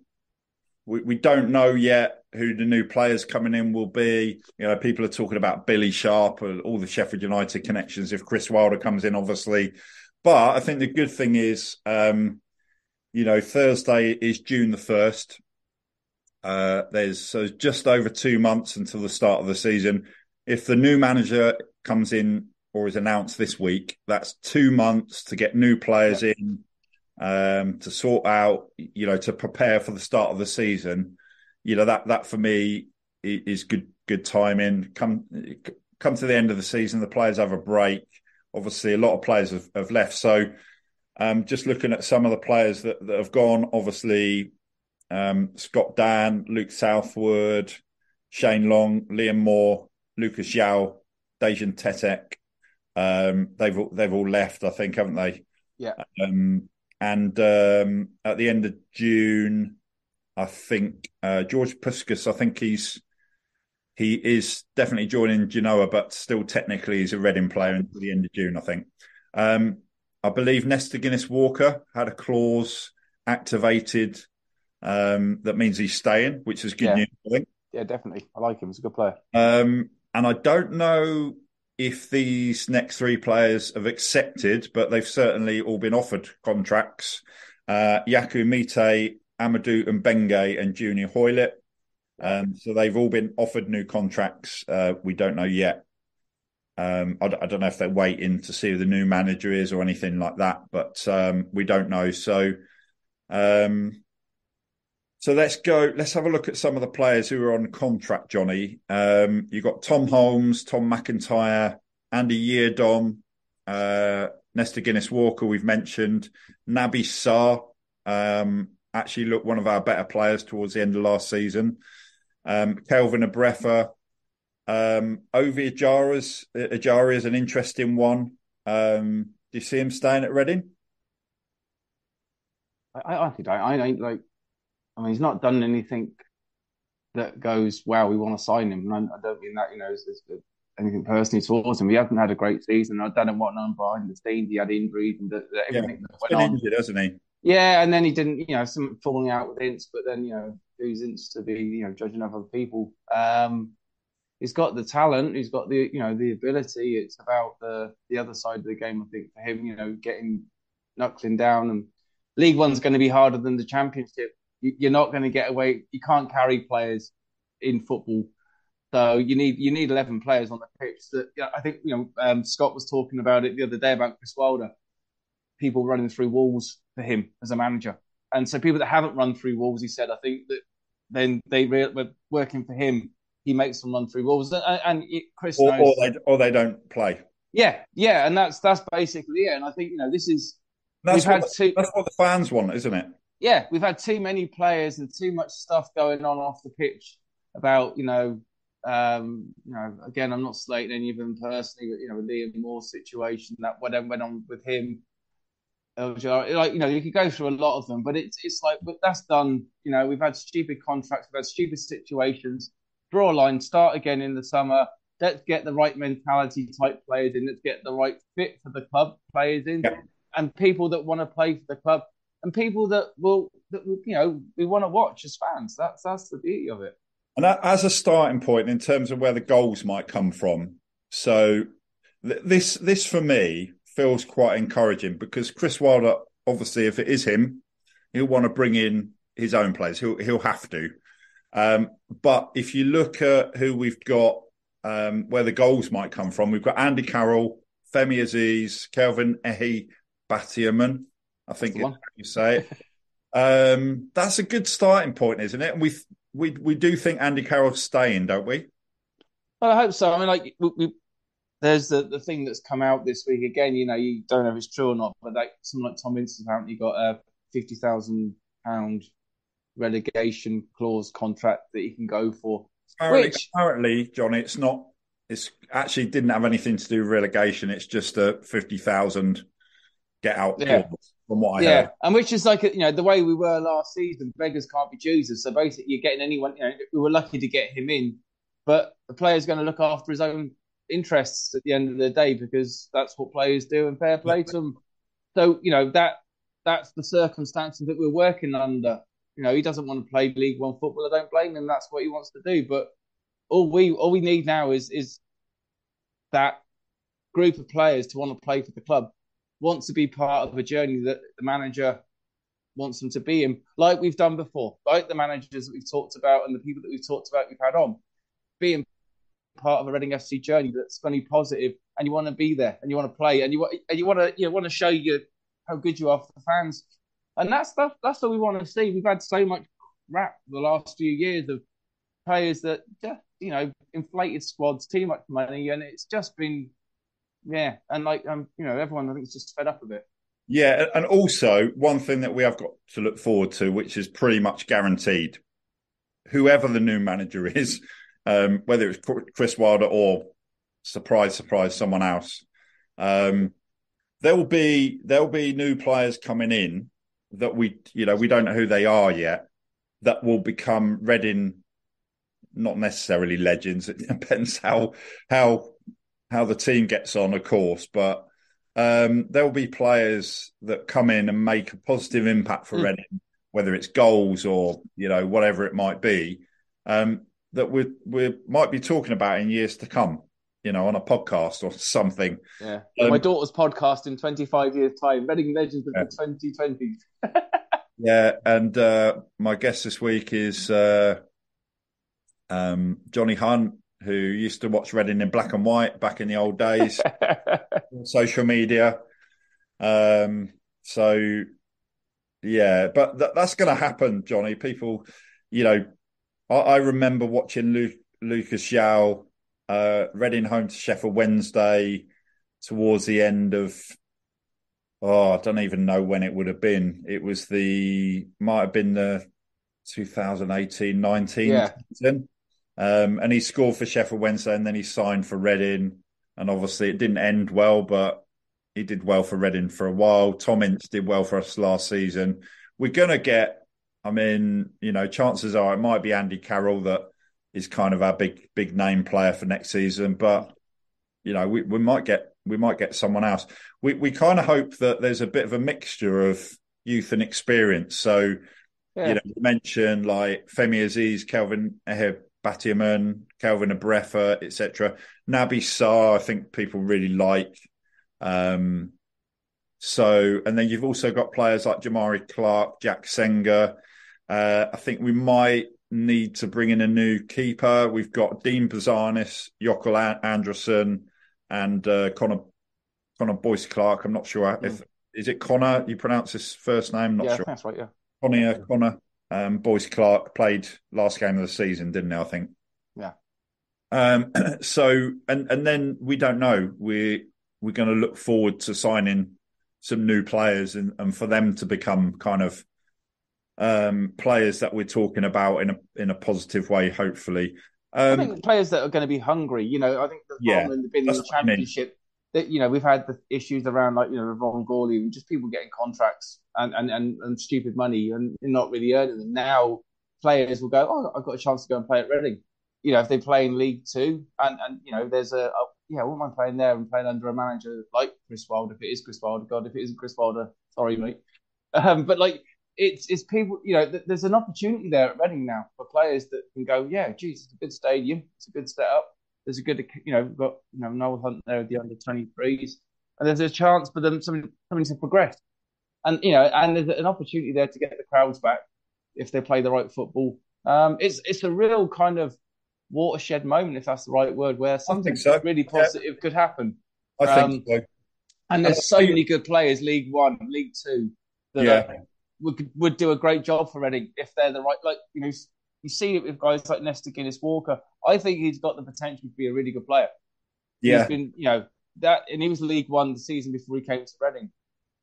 we don't know yet who the new players coming in will be. You know, people are talking about Billy Sharp and all the Sheffield United connections if Chris Wilder comes in, obviously. But I think the good thing is, you know, Thursday is June the 1st. There's just over 2 months until the start of the season. If the new manager comes in or is announced this week, that's 2 months to get new players in. To sort out, you know, to prepare for the start of the season, you know, that for me is good timing. Come to the end of the season, the players have a break. Obviously, a lot of players have left. So just looking at some of the players that have gone, obviously, Scott Dan, Luke Southwood, Shane Long, Liam Moore, Lucas Yao, Dejan Tetek. They've all left, I think, haven't they? Yeah. And at the end of June, I think George Puskas, I think he is definitely joining Genoa, but still technically he's a Reading player until the end of June, I think. I believe Nesta Guinness-Walker had a clause activated that means he's staying, which is good news, I think. Yeah, definitely. I like him. He's a good player. And I don't know if these next three players have accepted, but they've certainly all been offered contracts. Yaku Mite, Amadou Mbenge and Junior Hoylett. So they've all been offered new contracts. We don't know yet. I don't know if they're waiting to see who the new manager is or anything like that, but we don't know. So let's go. Let's have a look at some of the players who are on contract, Johnny. You've got Tom Holmes, Tom McIntyre, Andy Yeardom, Nesta Guinness-Walker, we've mentioned. Naby Sarr, actually looked one of our better players towards the end of last season. Kelvin Abreffa. Ovi Ajari is an interesting one. Do you see him staying at Reading? I mean, he's not done anything that goes, wow, we want to sign him. And I don't mean that, you know, as anything personally towards him. He hasn't had a great season. I don't know what none behind the scenes. He had injuries and everything that went on. He's been injured, hasn't he? Yeah, and then he didn't, you know, some falling out with Ince, but then, you know, who's Ince to be, you know, judging other people? He's got the talent. He's got the, you know, the ability. It's about the other side of the game, I think, for him, you know, knuckling down. And League One's going to be harder than the Championship. You're not going to get away. You can't carry players in football, so you need 11 players on the pitch. That, you know, I think, you know, Scott was talking about it the other day about Chris Wilder. People running through walls for him as a manager, and so people that haven't run through walls, he said, I think that then they were working for him. He makes them run through walls, and Chris knows, or they don't play. Yeah, and that's basically it. And I think, you know, this is That's what the fans want, isn't it? Yeah, we've had too many players and too much stuff going on off the pitch about, again, I'm not slating any of them personally, but, the Liam Moore situation, that whatever went on with him. You could go through a lot of them, but it's that's done. We've had stupid contracts, we've had stupid situations. Draw a line, start again in the summer. Let's get the right mentality type players in. Let's get the right fit for the club players in, yeah. And people that want to play for the club, and people that we want to watch as fans. That's the beauty of it. And as a starting point in terms of where the goals might come from, so this for me feels quite encouraging, because Chris Wilder, obviously, if it is him, he'll want to bring in his own players. He'll have to. But if you look at who we've got, where the goals might come from, we've got Andy Carroll, Femi Aziz, Kelvin Ehi Batiaman, I think is how you say it. That's a good starting point, isn't it? And we do think Andy Carroll's staying, don't we? Well, I hope so. I mean, there's the thing that's come out this week again. You don't know if it's true or not, but someone like Tom Ince apparently got a £50,000 relegation clause contract that he can go for. Apparently, John, it's not. It's actually didn't have anything to do with relegation. It's just a 50,000 get out clause, from what I heard. Yeah, and which is the way we were last season. Beggars can't be choosers. So basically, you're getting anyone. We were lucky to get him in, but the player's going to look after his own interests at the end of the day, because that's what players do, and fair play to them. So, that's the circumstances that we're working under. He doesn't want to play League One football. I don't blame him. That's what he wants to do. But all we need now is that group of players to want to play for the club, want to be part of a journey that the manager wants them to be in, like we've done before, like the managers that we've talked about and the people that we've talked about we've had on, being part of a Reading FC journey that's going to be positive, and you want to be there, and you want to play, and you want to show you how good you are for the fans, and that's what we want to see. We've had so much crap the last few years of players that inflated squads, too much money, and it's just been everyone I think is just fed up a bit. Yeah, and also one thing that we have got to look forward to, which is pretty much guaranteed, whoever the new manager is. Whether it's Chris Wilder or surprise, someone else, there will be new players coming in that we don't know who they are yet, that will become Reading, not necessarily legends. It depends how the team gets on, of course, but there will be players that come in and make a positive impact for Reading, whether it's goals or whatever it might be. That we might be talking about in years to come, on a podcast or something. Yeah, my daughter's podcast in 25 years' time, Reading Legends of the 2020s. Yeah, and my guest this week is Johnny Hunt, who used to watch Reading in black and white back in the old days, on social media. So, yeah, but that's going to happen, Johnny. People, I remember watching Lucas Yao, Reading home to Sheffield Wednesday towards the end of, I don't even know when it would have been. It was might have been the 2018-19 season. And he scored for Sheffield Wednesday, and then he signed for Reading. And obviously it didn't end well, but he did well for Reading for a while. Tom Ince did well for us last season. We're going to get, chances are it might be Andy Carroll that is kind of our big name player for next season. But we might get someone else. We kind of hope that there's a bit of a mixture of youth and experience. So you mentioned like Femi Aziz, Kelvin Batiaman, Kelvin Abrefa, etc. Naby Sarr, I think people really like. And then you've also got players like Jamari Clark, Jack Senga. I think we might need to bring in a new keeper. We've got Dean Bazanis, Jokel Anderson, and Connor Boyce Clark. I'm not sure if is it Connor. You pronounce his first name? Not sure. That's right. Yeah, Connor. Boyce Clark played last game of the season, didn't he? I think. Yeah. So and then we don't know. We're going to look forward to signing some new players and for them to become kind of players that we're talking about in a positive way, hopefully. I think players that are going to be hungry, you know, I think that in the Championship, that, you know, we've had the issues around, like, you know, Ron Gourlay and just people getting contracts and stupid money and not really earning them. Now players will go, oh, I've got a chance to go and play at Reading. You know, if they play in League Two and you know, there's I wouldn't mind playing there and playing under a manager like Chris Wilder, if it is Chris Wilder. God, if it isn't Chris Wilder, sorry, mate. But like, it's people, you know, there's an opportunity there at Reading now for players that can go, yeah, geez, it's a good stadium. It's a good setup. There's a good, you know, we've got, you know, Noel Hunt there at the under-23s. And there's a chance for them something to progress. And, you know, and there's an opportunity there to get the crowds back if they play the right football. It's a real kind of watershed moment, if that's the right word, where something really positive could happen. I think so. And there's so many good players, League One, League Two, that would do a great job for Reading if they're the right, like, you know, you see it with guys like Nesta Guinness-Walker. I think he's got the potential to be a really good player. Yeah. He's been, you know, that, and he was League One the season before he came to Reading.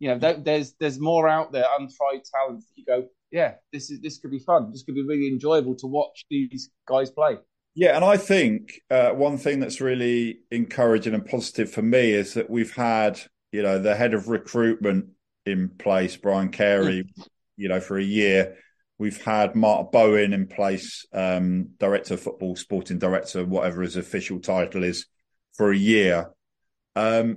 You know, there's more out there, untried talents that you go, yeah, this could be fun. This could be really enjoyable to watch these guys play. Yeah, and I think one thing that's really encouraging and positive for me is that we've had, you know, the head of recruitment in place, Brian Carey, you know, for a year. We've had Mark Bowen in place, director of football, sporting director, whatever his official title is, for a year. And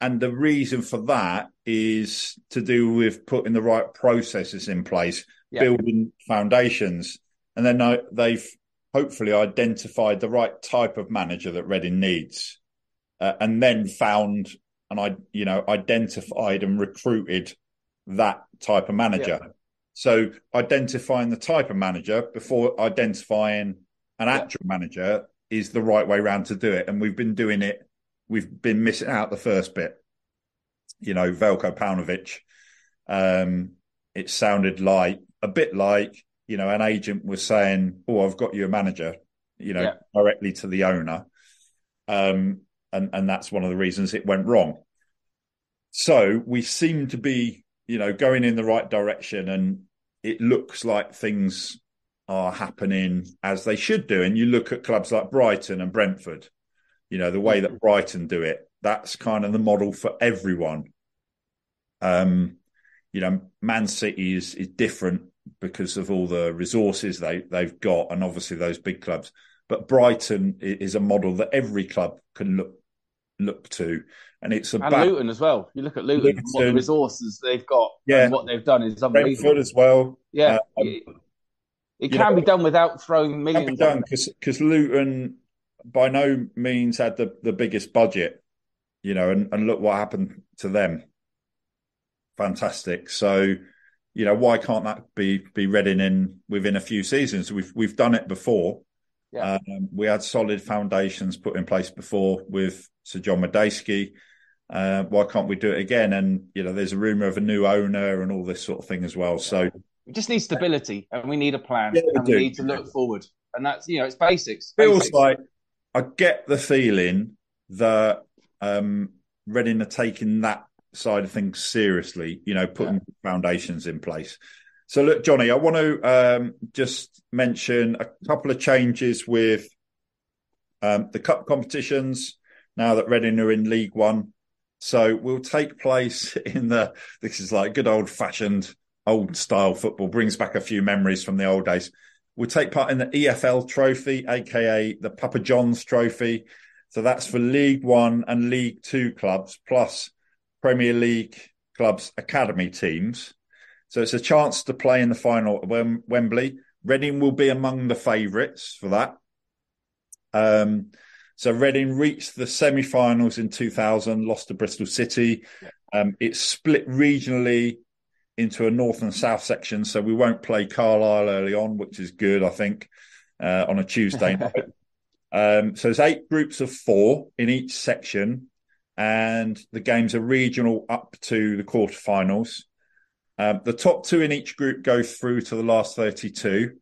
the reason for that is to do with putting the right processes in place, building foundations. And then they've hopefully identified the right type of manager that Reading needs, and then found and identified and recruited that type of manager. Yeah. So identifying the type of manager before identifying an actual manager is the right way around to do it. And we've been doing it. We've been missing out the first bit. You know, Veljko Paunovic, it sounded like a bit like, you know, an agent was saying, oh, I've got you a manager, you know, directly to the owner. And that's one of the reasons it went wrong. So we seem to be, you know, going in the right direction, and it looks like things are happening as they should do. And you look at clubs like Brighton and Brentford, you know, the way that Brighton do it, that's kind of the model for everyone. You know, Man City is different because of all the resources they've got, and obviously those big clubs. But Brighton is a model that every club can look to, and it's about Luton as well. You look at Luton, and what the resources they've got, and what they've done is unbelievable. Brentford as well, it can be done without throwing millions. Because Luton, by no means, had the biggest budget, you know, and look what happened to them. Fantastic. So, you know, why can't that be Reading in within a few seasons? We've done it before. Yeah. We had solid foundations put in place before with Sir John Medeski. Why can't we do it again? And, you know, there's a rumour of a new owner and all this sort of thing as well. So we just need stability, and we need a plan, and we need to look forward. And that's, you know, it's basics. Feels like I get the feeling that Reading are taking that side of things seriously, you know, putting foundations in place. So, look, Johnny, I want to just mention a couple of changes with the cup competitions now that Reading are in League One. So we'll take place in this is like good old-fashioned, old-style football, brings back a few memories from the old days. We'll take part in the EFL Trophy, a.k.a. the Papa John's Trophy. So that's for League One and League Two clubs, plus Premier League clubs' academy teams. So it's a chance to play in the final at Wembley. Reading will be among the favourites for that. So Reading reached the semi-finals in 2000, lost to Bristol City. It's split regionally into a north and south section, so we won't play Carlisle early on, which is good, I think, on a Tuesday night. So there's 8 groups of 4 in each section, and the games are regional up to the quarterfinals. The top 2 in each group go through to the last 32.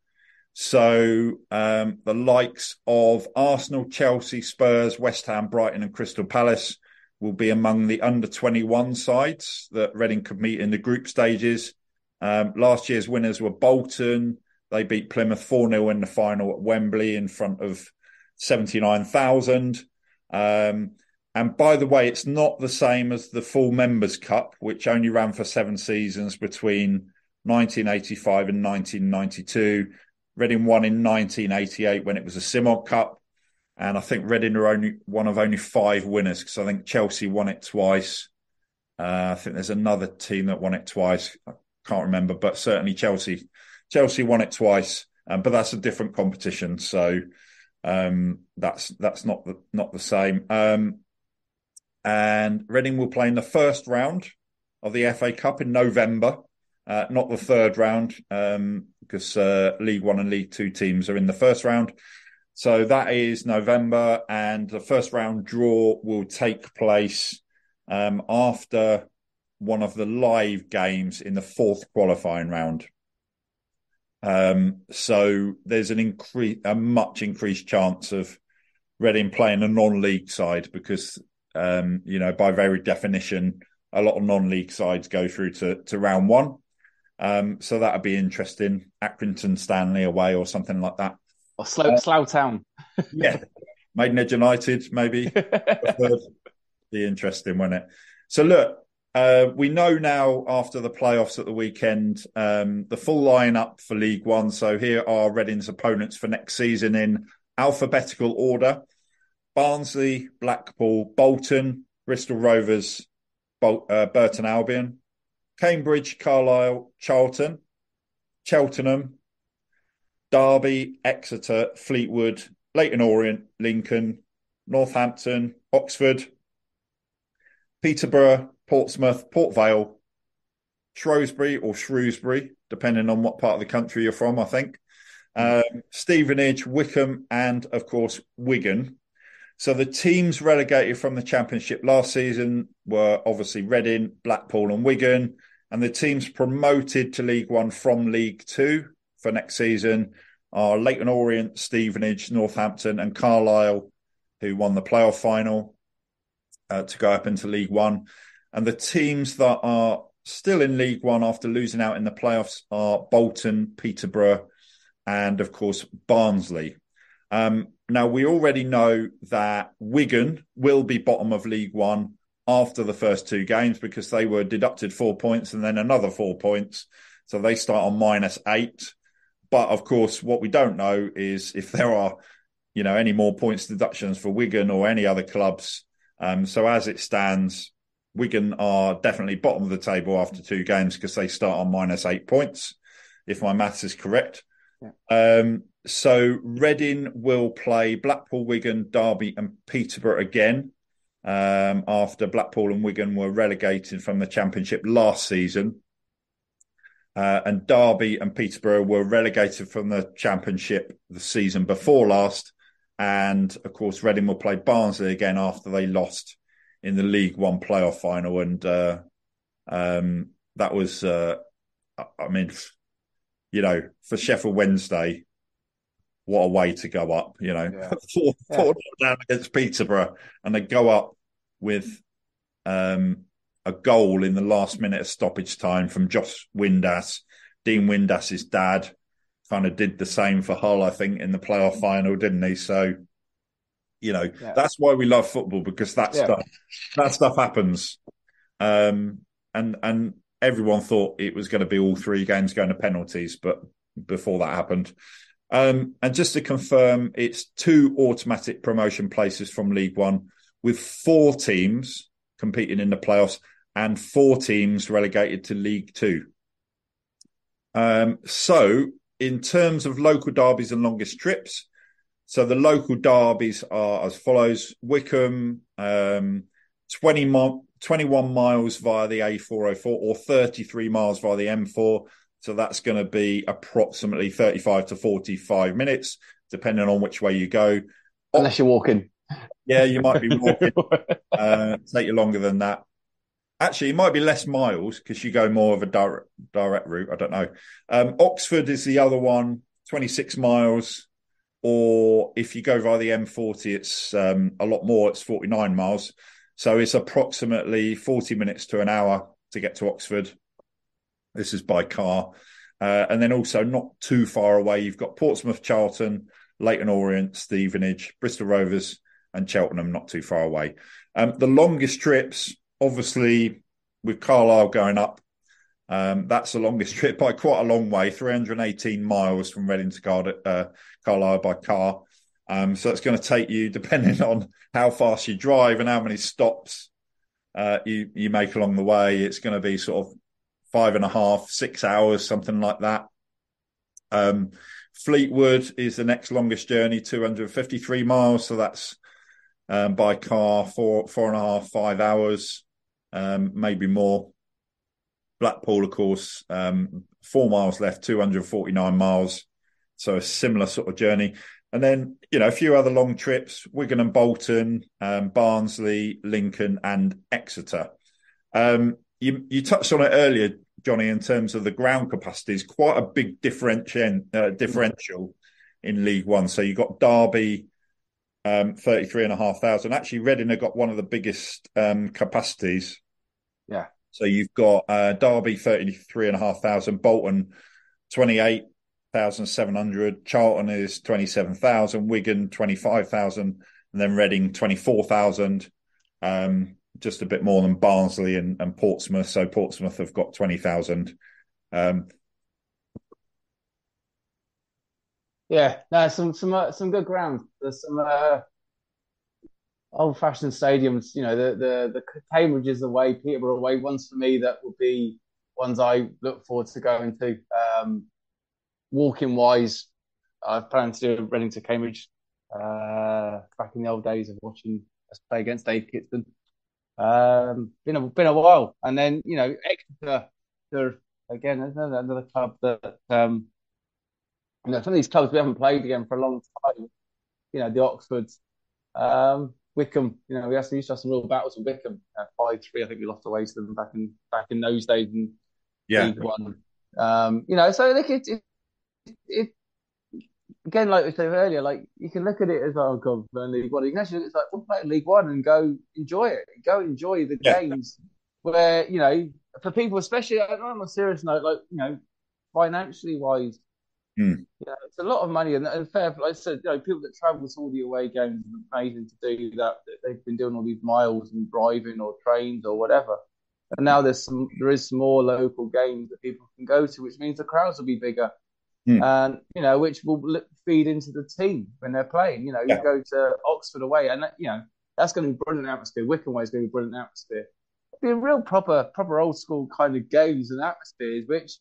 So the likes of Arsenal, Chelsea, Spurs, West Ham, Brighton and Crystal Palace will be among the under-21 sides that Reading could meet in the group stages. Last year's winners were Bolton. They beat Plymouth 4-0 in the final at Wembley in front of 79,000. And by the way, it's not the same as the full Members' Cup, which only ran for 7 seasons between 1985 and 1992. Reading won in 1988 when it was a Simod Cup. And I think Reading are only one of only 5 winners, because I think Chelsea won it twice. I think there's another team that won it twice. I can't remember, but certainly Chelsea won it twice. But that's a different competition, so that's not the same. And Reading will play in the first round of the FA Cup in November, not the third round, because League One and League Two teams are in the first round. So that is November, and the first round draw will take place after one of the live games in the 4th qualifying round. So there's a much increased chance of Reading playing a non-league side because, by very definition, a lot of non-league sides go through to round one. So that would be interesting. Accrington, Stanley away or something like that. Or Slough Town. Yeah. Maidenhead United, maybe. Be interesting, wouldn't it? So look, we know now after the playoffs at the weekend, the full lineup for League One. So here are Reading's opponents for next season in alphabetical order: Barnsley, Blackpool, Bolton, Bristol Rovers, Burton Albion, Cambridge, Carlisle, Charlton, Cheltenham, Derby, Exeter, Fleetwood, Leighton Orient, Lincoln, Northampton, Oxford, Peterborough, Portsmouth, Port Vale, Shrewsbury or Shrewsbury, depending on what part of the country you're from, I think. Stevenage, Wickham, and of course, Wigan. So the teams relegated from the Championship last season were obviously Reading, Blackpool, and Wigan. And the teams promoted to League One from League Two for next season are Leighton Orient, Stevenage, Northampton, and Carlisle, who won the playoff final to go up into League One. And the teams that are still in League One after losing out in the playoffs are Bolton, Peterborough, and, of course, Barnsley. Now, we already know that Wigan will be bottom of League One after the first 2 games because they were deducted 4 points and then another 4 points. So they start on -8. But, of course, what we don't know is if there are, any more points deductions for Wigan or any other clubs. So as it stands, Wigan are definitely bottom of the table after 2 games because they start on -8 points, if my maths is correct. Yeah. So Reading will play Blackpool, Wigan, Derby and Peterborough again after Blackpool and Wigan were relegated from the Championship last season. And Derby and Peterborough were relegated from the Championship the season before last. And, of course, Reading will play Barnsley again after they lost in the League One playoff final. And that was, for Sheffield Wednesday, what a way to go up, Yeah. 4 down against Peterborough. And they go up with a goal in the last minute of stoppage time from Josh Windass. Dean Windass's dad kind of did the same for Hull, I think, in the playoff final, didn't he? So, That's why we love football, because that stuff happens. And everyone thought it was going to be all 3 games going to penalties, but before that happened. And just to confirm, it's 2 automatic promotion places from League One, with 4 teams competing in the playoffs and 4 teams relegated to League Two. So in terms of local derbies and longest trips, so the local derbies are as follows: Wickham, 21 miles via the A404 or 33 miles via the M4. So that's going to be approximately 35 to 45 minutes, depending on which way you go. Unless you're walking. Yeah, you might be walking. Take you longer than that. Actually, it might be less miles because you go more of a direct route. I don't know. Oxford is the other one, 26 miles. Or if you go via the M40, it's a lot more. It's 49 miles. So it's approximately 40 minutes to an hour to get to Oxford. This is by car. And then also not too far away, you've got Portsmouth, Charlton, Leighton Orient, Stevenage, Bristol Rovers and Cheltenham not too far away. The longest trips, obviously, with Carlisle going up, that's the longest trip by quite a long way, 318 miles from Reading to Carlisle by car. So it's going to take you, depending on how fast you drive and how many stops you make along the way, it's going to be sort of 5.5, 6 hours, something like that. Fleetwood is the next longest journey, 253 miles. So that's by car, 4.5, 5 hours, maybe more. Blackpool, of course, 4 miles left, 249 miles. So a similar sort of journey. And then, you know, a few other long trips, Wigan and Bolton, Barnsley, Lincoln and Exeter. You touched on it earlier, Johnny, in terms of the ground capacities, quite a big differential in League One. So you've got Derby, 33,500. Actually, Reading have got one of the biggest capacities. Yeah. So you've got Derby, 33,500, Bolton, 28,700, Charlton is 27,000, Wigan, 25,000, and then Reading, 24,000. Just a bit more than Barnsley and Portsmouth. So Portsmouth have got 20,000. Some good ground. There's some old-fashioned stadiums. You know, the Cambridges away, Peterborough away, ones for me that would be ones I look forward to going to. Walking wise, I plan to do Reading to Cambridge. Back in the old days of watching us play against Dave Kitson. Been a while, and then you know Exeter. Again, another club that you know, some of these clubs we haven't played again for a long time. You know the Oxfords, Wickham. You know we used to have some real battles with Wickham. 5-3, I think we lost away to them back in those days in League One. You know, so look, it again, like we said earlier, like you can look at it as God, League One. You can actually look at it like we'll play in League One and go enjoy it. Go enjoy the games where, you know, for people, especially on a serious note, like, you know, financially wise, you know, it's a lot of money and fair. Like I said, you know, people that travel to all the away games, it's amazing to do that. They've been doing all these miles and driving or trains or whatever. And now there is some more local games that people can go to, which means the crowds will be bigger. And you know, which will feed into the team when they're playing. You know, you go to Oxford away, and you know that's going to be brilliant atmosphere. Wickham away is going to be brilliant atmosphere. It'll be real proper old school kind of games and atmospheres, which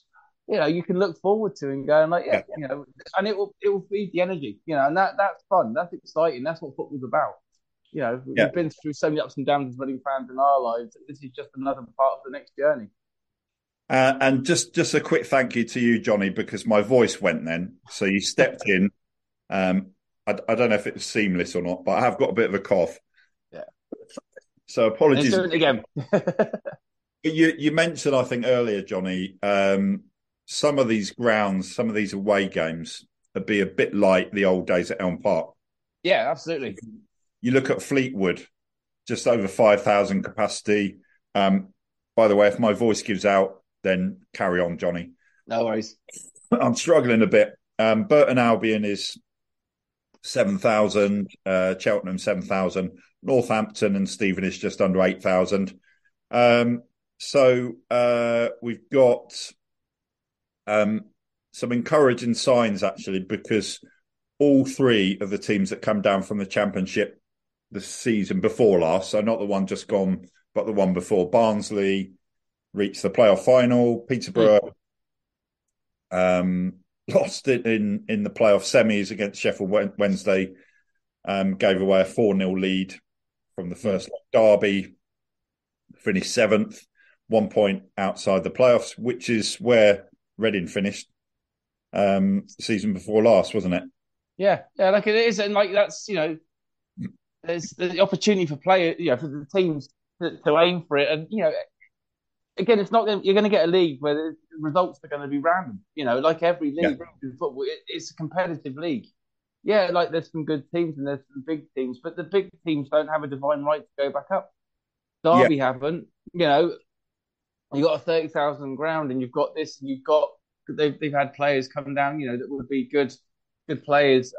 you know you can look forward to and go and like you know, and it will feed the energy. You know, and that's fun, that's exciting, that's what football's about. You know, we've been through so many ups and downs as Reading fans in our lives. This is just another part of the next journey. And just a quick thank you to you, Johnny, because my voice went then. So you stepped in. I don't know if it was seamless or not, but I have got a bit of a cough. Yeah. So apologies. Let's do it again. you mentioned, I think, earlier, Johnny, some of these grounds, some of these away games would be a bit like the old days at Elm Park. Yeah, absolutely. You look at Fleetwood, just over 5,000 capacity. By the way, if my voice gives out, then carry on, Johnny. No worries. I'm struggling a bit. Burton Albion is 7,000, Cheltenham 7,000, Northampton and Stevenage just under 8,000. So we've got some encouraging signs, actually, because all three of the teams that come down from the Championship the season before last, so not the one just gone, but the one before, Barnsley, reached the playoff final. Peterborough lost it in the playoff semis against Sheffield Wednesday. Gave away a 4-0 lead from the first leg. Derby finished 7th, 1 point outside the playoffs, which is where Reading finished season before last, wasn't it? Yeah, like it is, and like that's, you know, there's the opportunity for players, you know, for the teams to aim for it, and you know. Again, it's not. You're going to get a league where the results are going to be random. You know, like every league in football, it's a competitive league. Yeah, like there's some good teams and there's some big teams, but the big teams don't have a divine right to go back up. Derby haven't. You know, you got a 30,000 ground, and you've got this, and you've got they've had players come down. You know, that would be good players.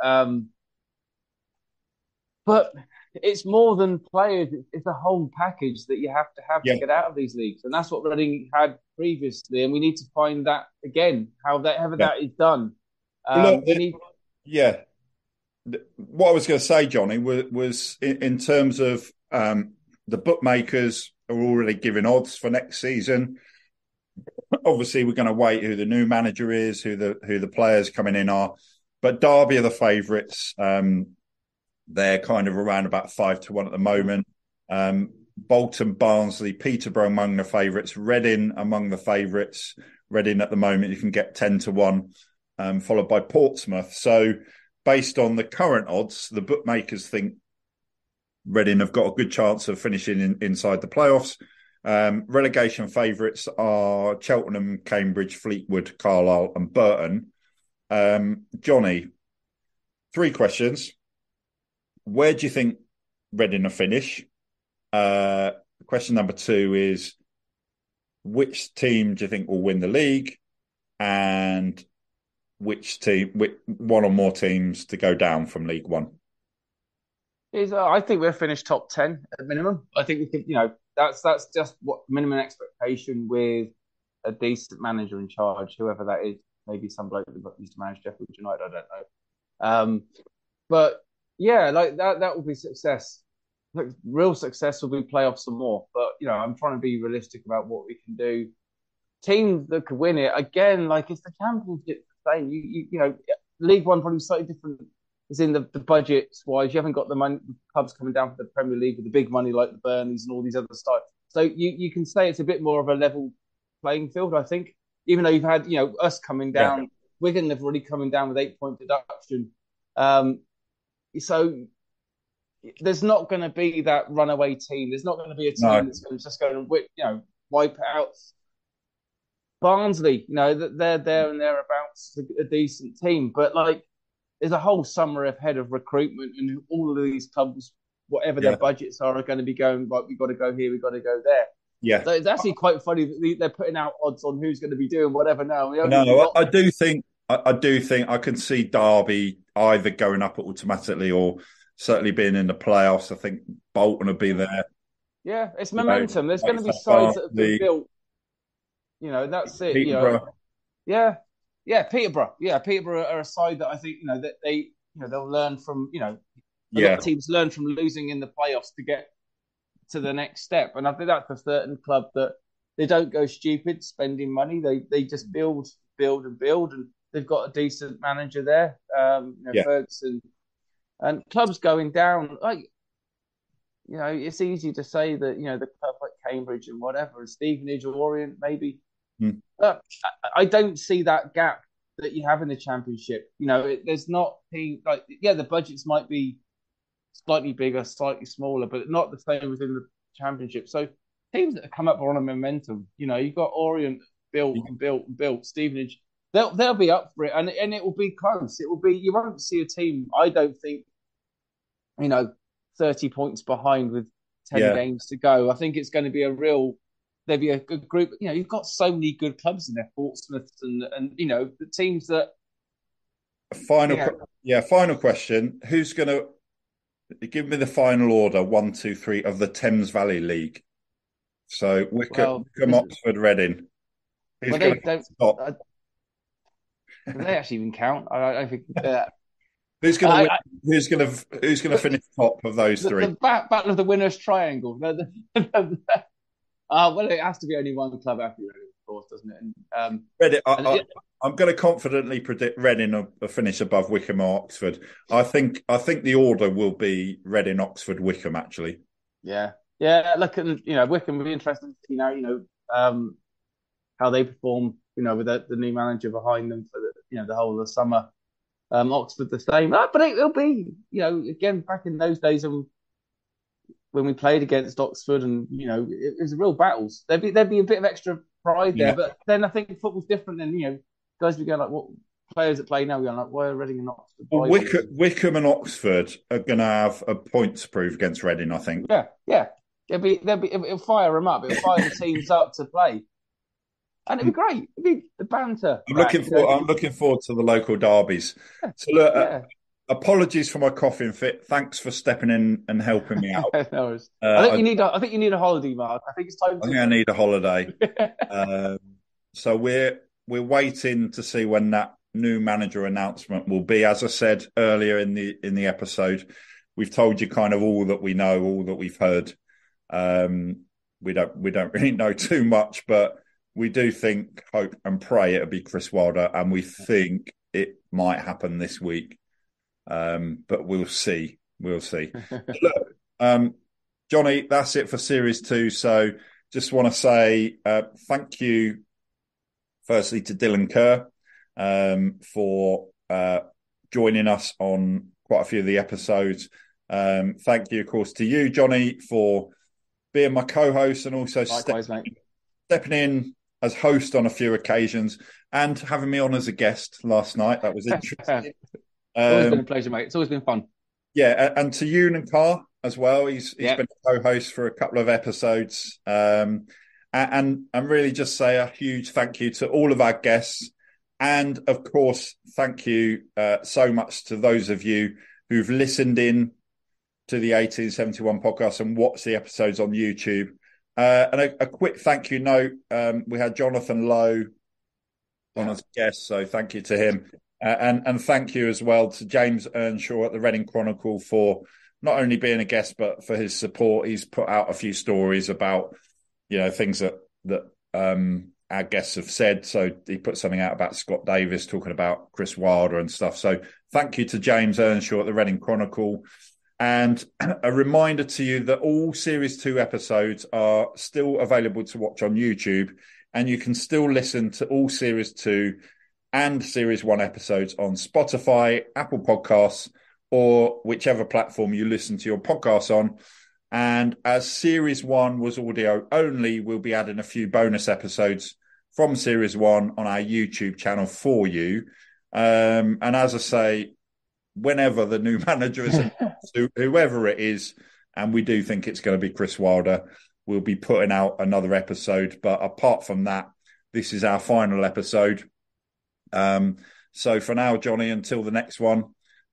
But it's more than players; it's a whole package that you have to get out of these leagues, and that's what Reading had previously. And we need to find that again, however that is done. What I was going to say, Johnny, was in terms of the bookmakers are already giving odds for next season. Obviously, we're going to wait who the new manager is, who the players coming in are. But Derby are the favourites. They're kind of around about 5-1 at the moment. Bolton, Barnsley, Peterborough among the favourites. Reading among the favourites. Reading at the moment, you can get 10-1, followed by Portsmouth. So based on the current odds, the bookmakers think Reading have got a good chance of finishing inside the playoffs. Relegation favourites are Cheltenham, Cambridge, Fleetwood, Carlisle and Burton. Johnny, three questions. Where do you think Reading will finish? Question number two is, which team do you think will win the league? And which team, one or more teams to go down from League One? I think we'll finish top 10 at minimum. I think we could, you know, that's just what minimum expectation with a decent manager in charge, whoever that is. Maybe some bloke that used to manage Sheffield United, I don't know. But yeah, like that will be success. Like, real success will be playoffs and more. But you know, I'm trying to be realistic about what we can do. Teams that could win it again, like it's the Championship. Same, you know, League One probably slightly different. Is in the budgets wise, you haven't got the money, the clubs coming down for the Premier League with the big money like the Burnleys and all these other stuff. So you can say it's a bit more of a level playing field, I think. Even though you've had, you know, us coming down, Wigan have already coming down with 8-point deduction. So there's not going to be that runaway team. There's not going to be a team that's just going to wipe out. Barnsley, you know, that they're there and thereabouts, a decent team, but like. There's a whole summer ahead of recruitment, and all of these clubs, whatever their budgets are going to be going, like, we've got to go here, we've got to go there. Yeah. So it's actually quite funny that they're putting out odds on who's going to be doing whatever now. I do think I can see Derby either going up automatically or certainly being in the playoffs. I think Bolton will be there. Yeah, it's momentum. There's going to be sides that have been built. You know, that's it. Peterborough. You know. Yeah. Yeah, Peterborough. Yeah, Peterborough are a side that I think, you know, that they, you know, they'll learn from, you know, a lot of teams learn from losing in the playoffs to get to the next step. And I think that's a certain club that they don't go stupid spending money. They just build. And they've got a decent manager there, Ferguson. And clubs going down, like, you know, it's easy to say that, you know, the club like Cambridge and whatever, and Stevenage or Orient maybe. But I don't see that gap that you have in the Championship. You know, there's not the budgets might be slightly bigger, slightly smaller, but not the same within the Championship. So teams that have come up are on a momentum. You know, you've got Orient built, Stevenage. They'll be up for it, and it will be close. It will be, you won't see a team, I don't think, you know, 30 points behind with 10 games to go. I think it's going to be a real. There'd be a good group. You know, you've got so many good clubs in there, Portsmouth and you know, the teams that... Final question. Who's going to... Give me the final order, 1, 2, 3, of the Thames Valley League. So, Wickham, Oxford, Reading. Who's going to stop? Do they actually even count? I don't think... Who's going to finish top of those three? The battle of the winner's triangle. Well, it has to be only one club after Reading, of course, doesn't it? And, Reading, I'm going to confidently predict Reading will finish above Wickham or Oxford. I think the order will be Reading, Oxford, Wickham. Actually, yeah. Look, and you know, Wickham will be interesting to see now. You know, how they perform. You know, with the new manager behind them for the whole of the summer. Oxford the same, but it will be again back in those days and. When we played against Oxford, and it was real battles. There'd be a bit of extra pride there, but then I think football's different. Than guys would go like, "What players that play now? We're like, why are Reading and Oxford?" Well, Wickham and Oxford are going to have a point to prove against Reading, I think. Yeah, yeah, It'll fire them up. It'll fire the teams up to play, and it'd be great. It'd be the banter. I'm looking forward to the local derbies. So look, apologies for my coughing fit. Thanks for stepping in and helping me out. No worries. I think you need a holiday, Mark. I think it's time. I need a holiday. So we're waiting to see when that new manager announcement will be. As I said earlier in the episode, we've told you kind of all that we know, all that we've heard. We don't really know too much, but we do think, hope, and pray it'll be Chris Wilder, and we think it might happen this week. But we'll see. We'll see. Look, Johnny, that's it for Series 2. So just want to say thank you, firstly, to Dylan Kerr for joining us on quite a few of the episodes. Thank you, of course, to you, Johnny, for being my co-host and also stepping in as host on a few occasions and having me on as a guest last night. That was interesting. It's always been a pleasure, mate. It's always been fun. Yeah, and to you and Carr as well. He's been a co-host for a couple of episodes. And really just say a huge thank you to all of our guests. And, of course, thank you so much to those of you who've listened in to the 1871 podcast and watched the episodes on YouTube. And a quick thank you note. We had Jonathan Lowe on as a guest, so thank you to him. And thank you as well to James Earnshaw at the Reading Chronicle for not only being a guest, but for his support. He's put out a few stories about, things that our guests have said. So he put something out about Scott Davies talking about Chris Wilder and stuff. So thank you to James Earnshaw at the Reading Chronicle. And a reminder to you that all Series 2 episodes are still available to watch on YouTube, and you can still listen to all Series 2 and Series 1 episodes on Spotify, Apple Podcasts, or whichever platform you listen to your podcasts on. And as Series 1 was audio only, we'll be adding a few bonus episodes from Series 1 on our YouTube channel for you. And as I say, whenever the new manager is, whoever it is, and we do think it's going to be Chris Wilder, we'll be putting out another episode. But apart from that, this is our final episode. So for now, Johnny, until the next one,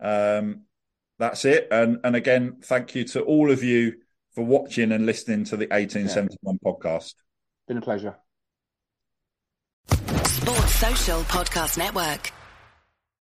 that's it. And again, thank you to all of you for watching and listening to the 1871 podcast. Been a pleasure. Sports Social Podcast Network.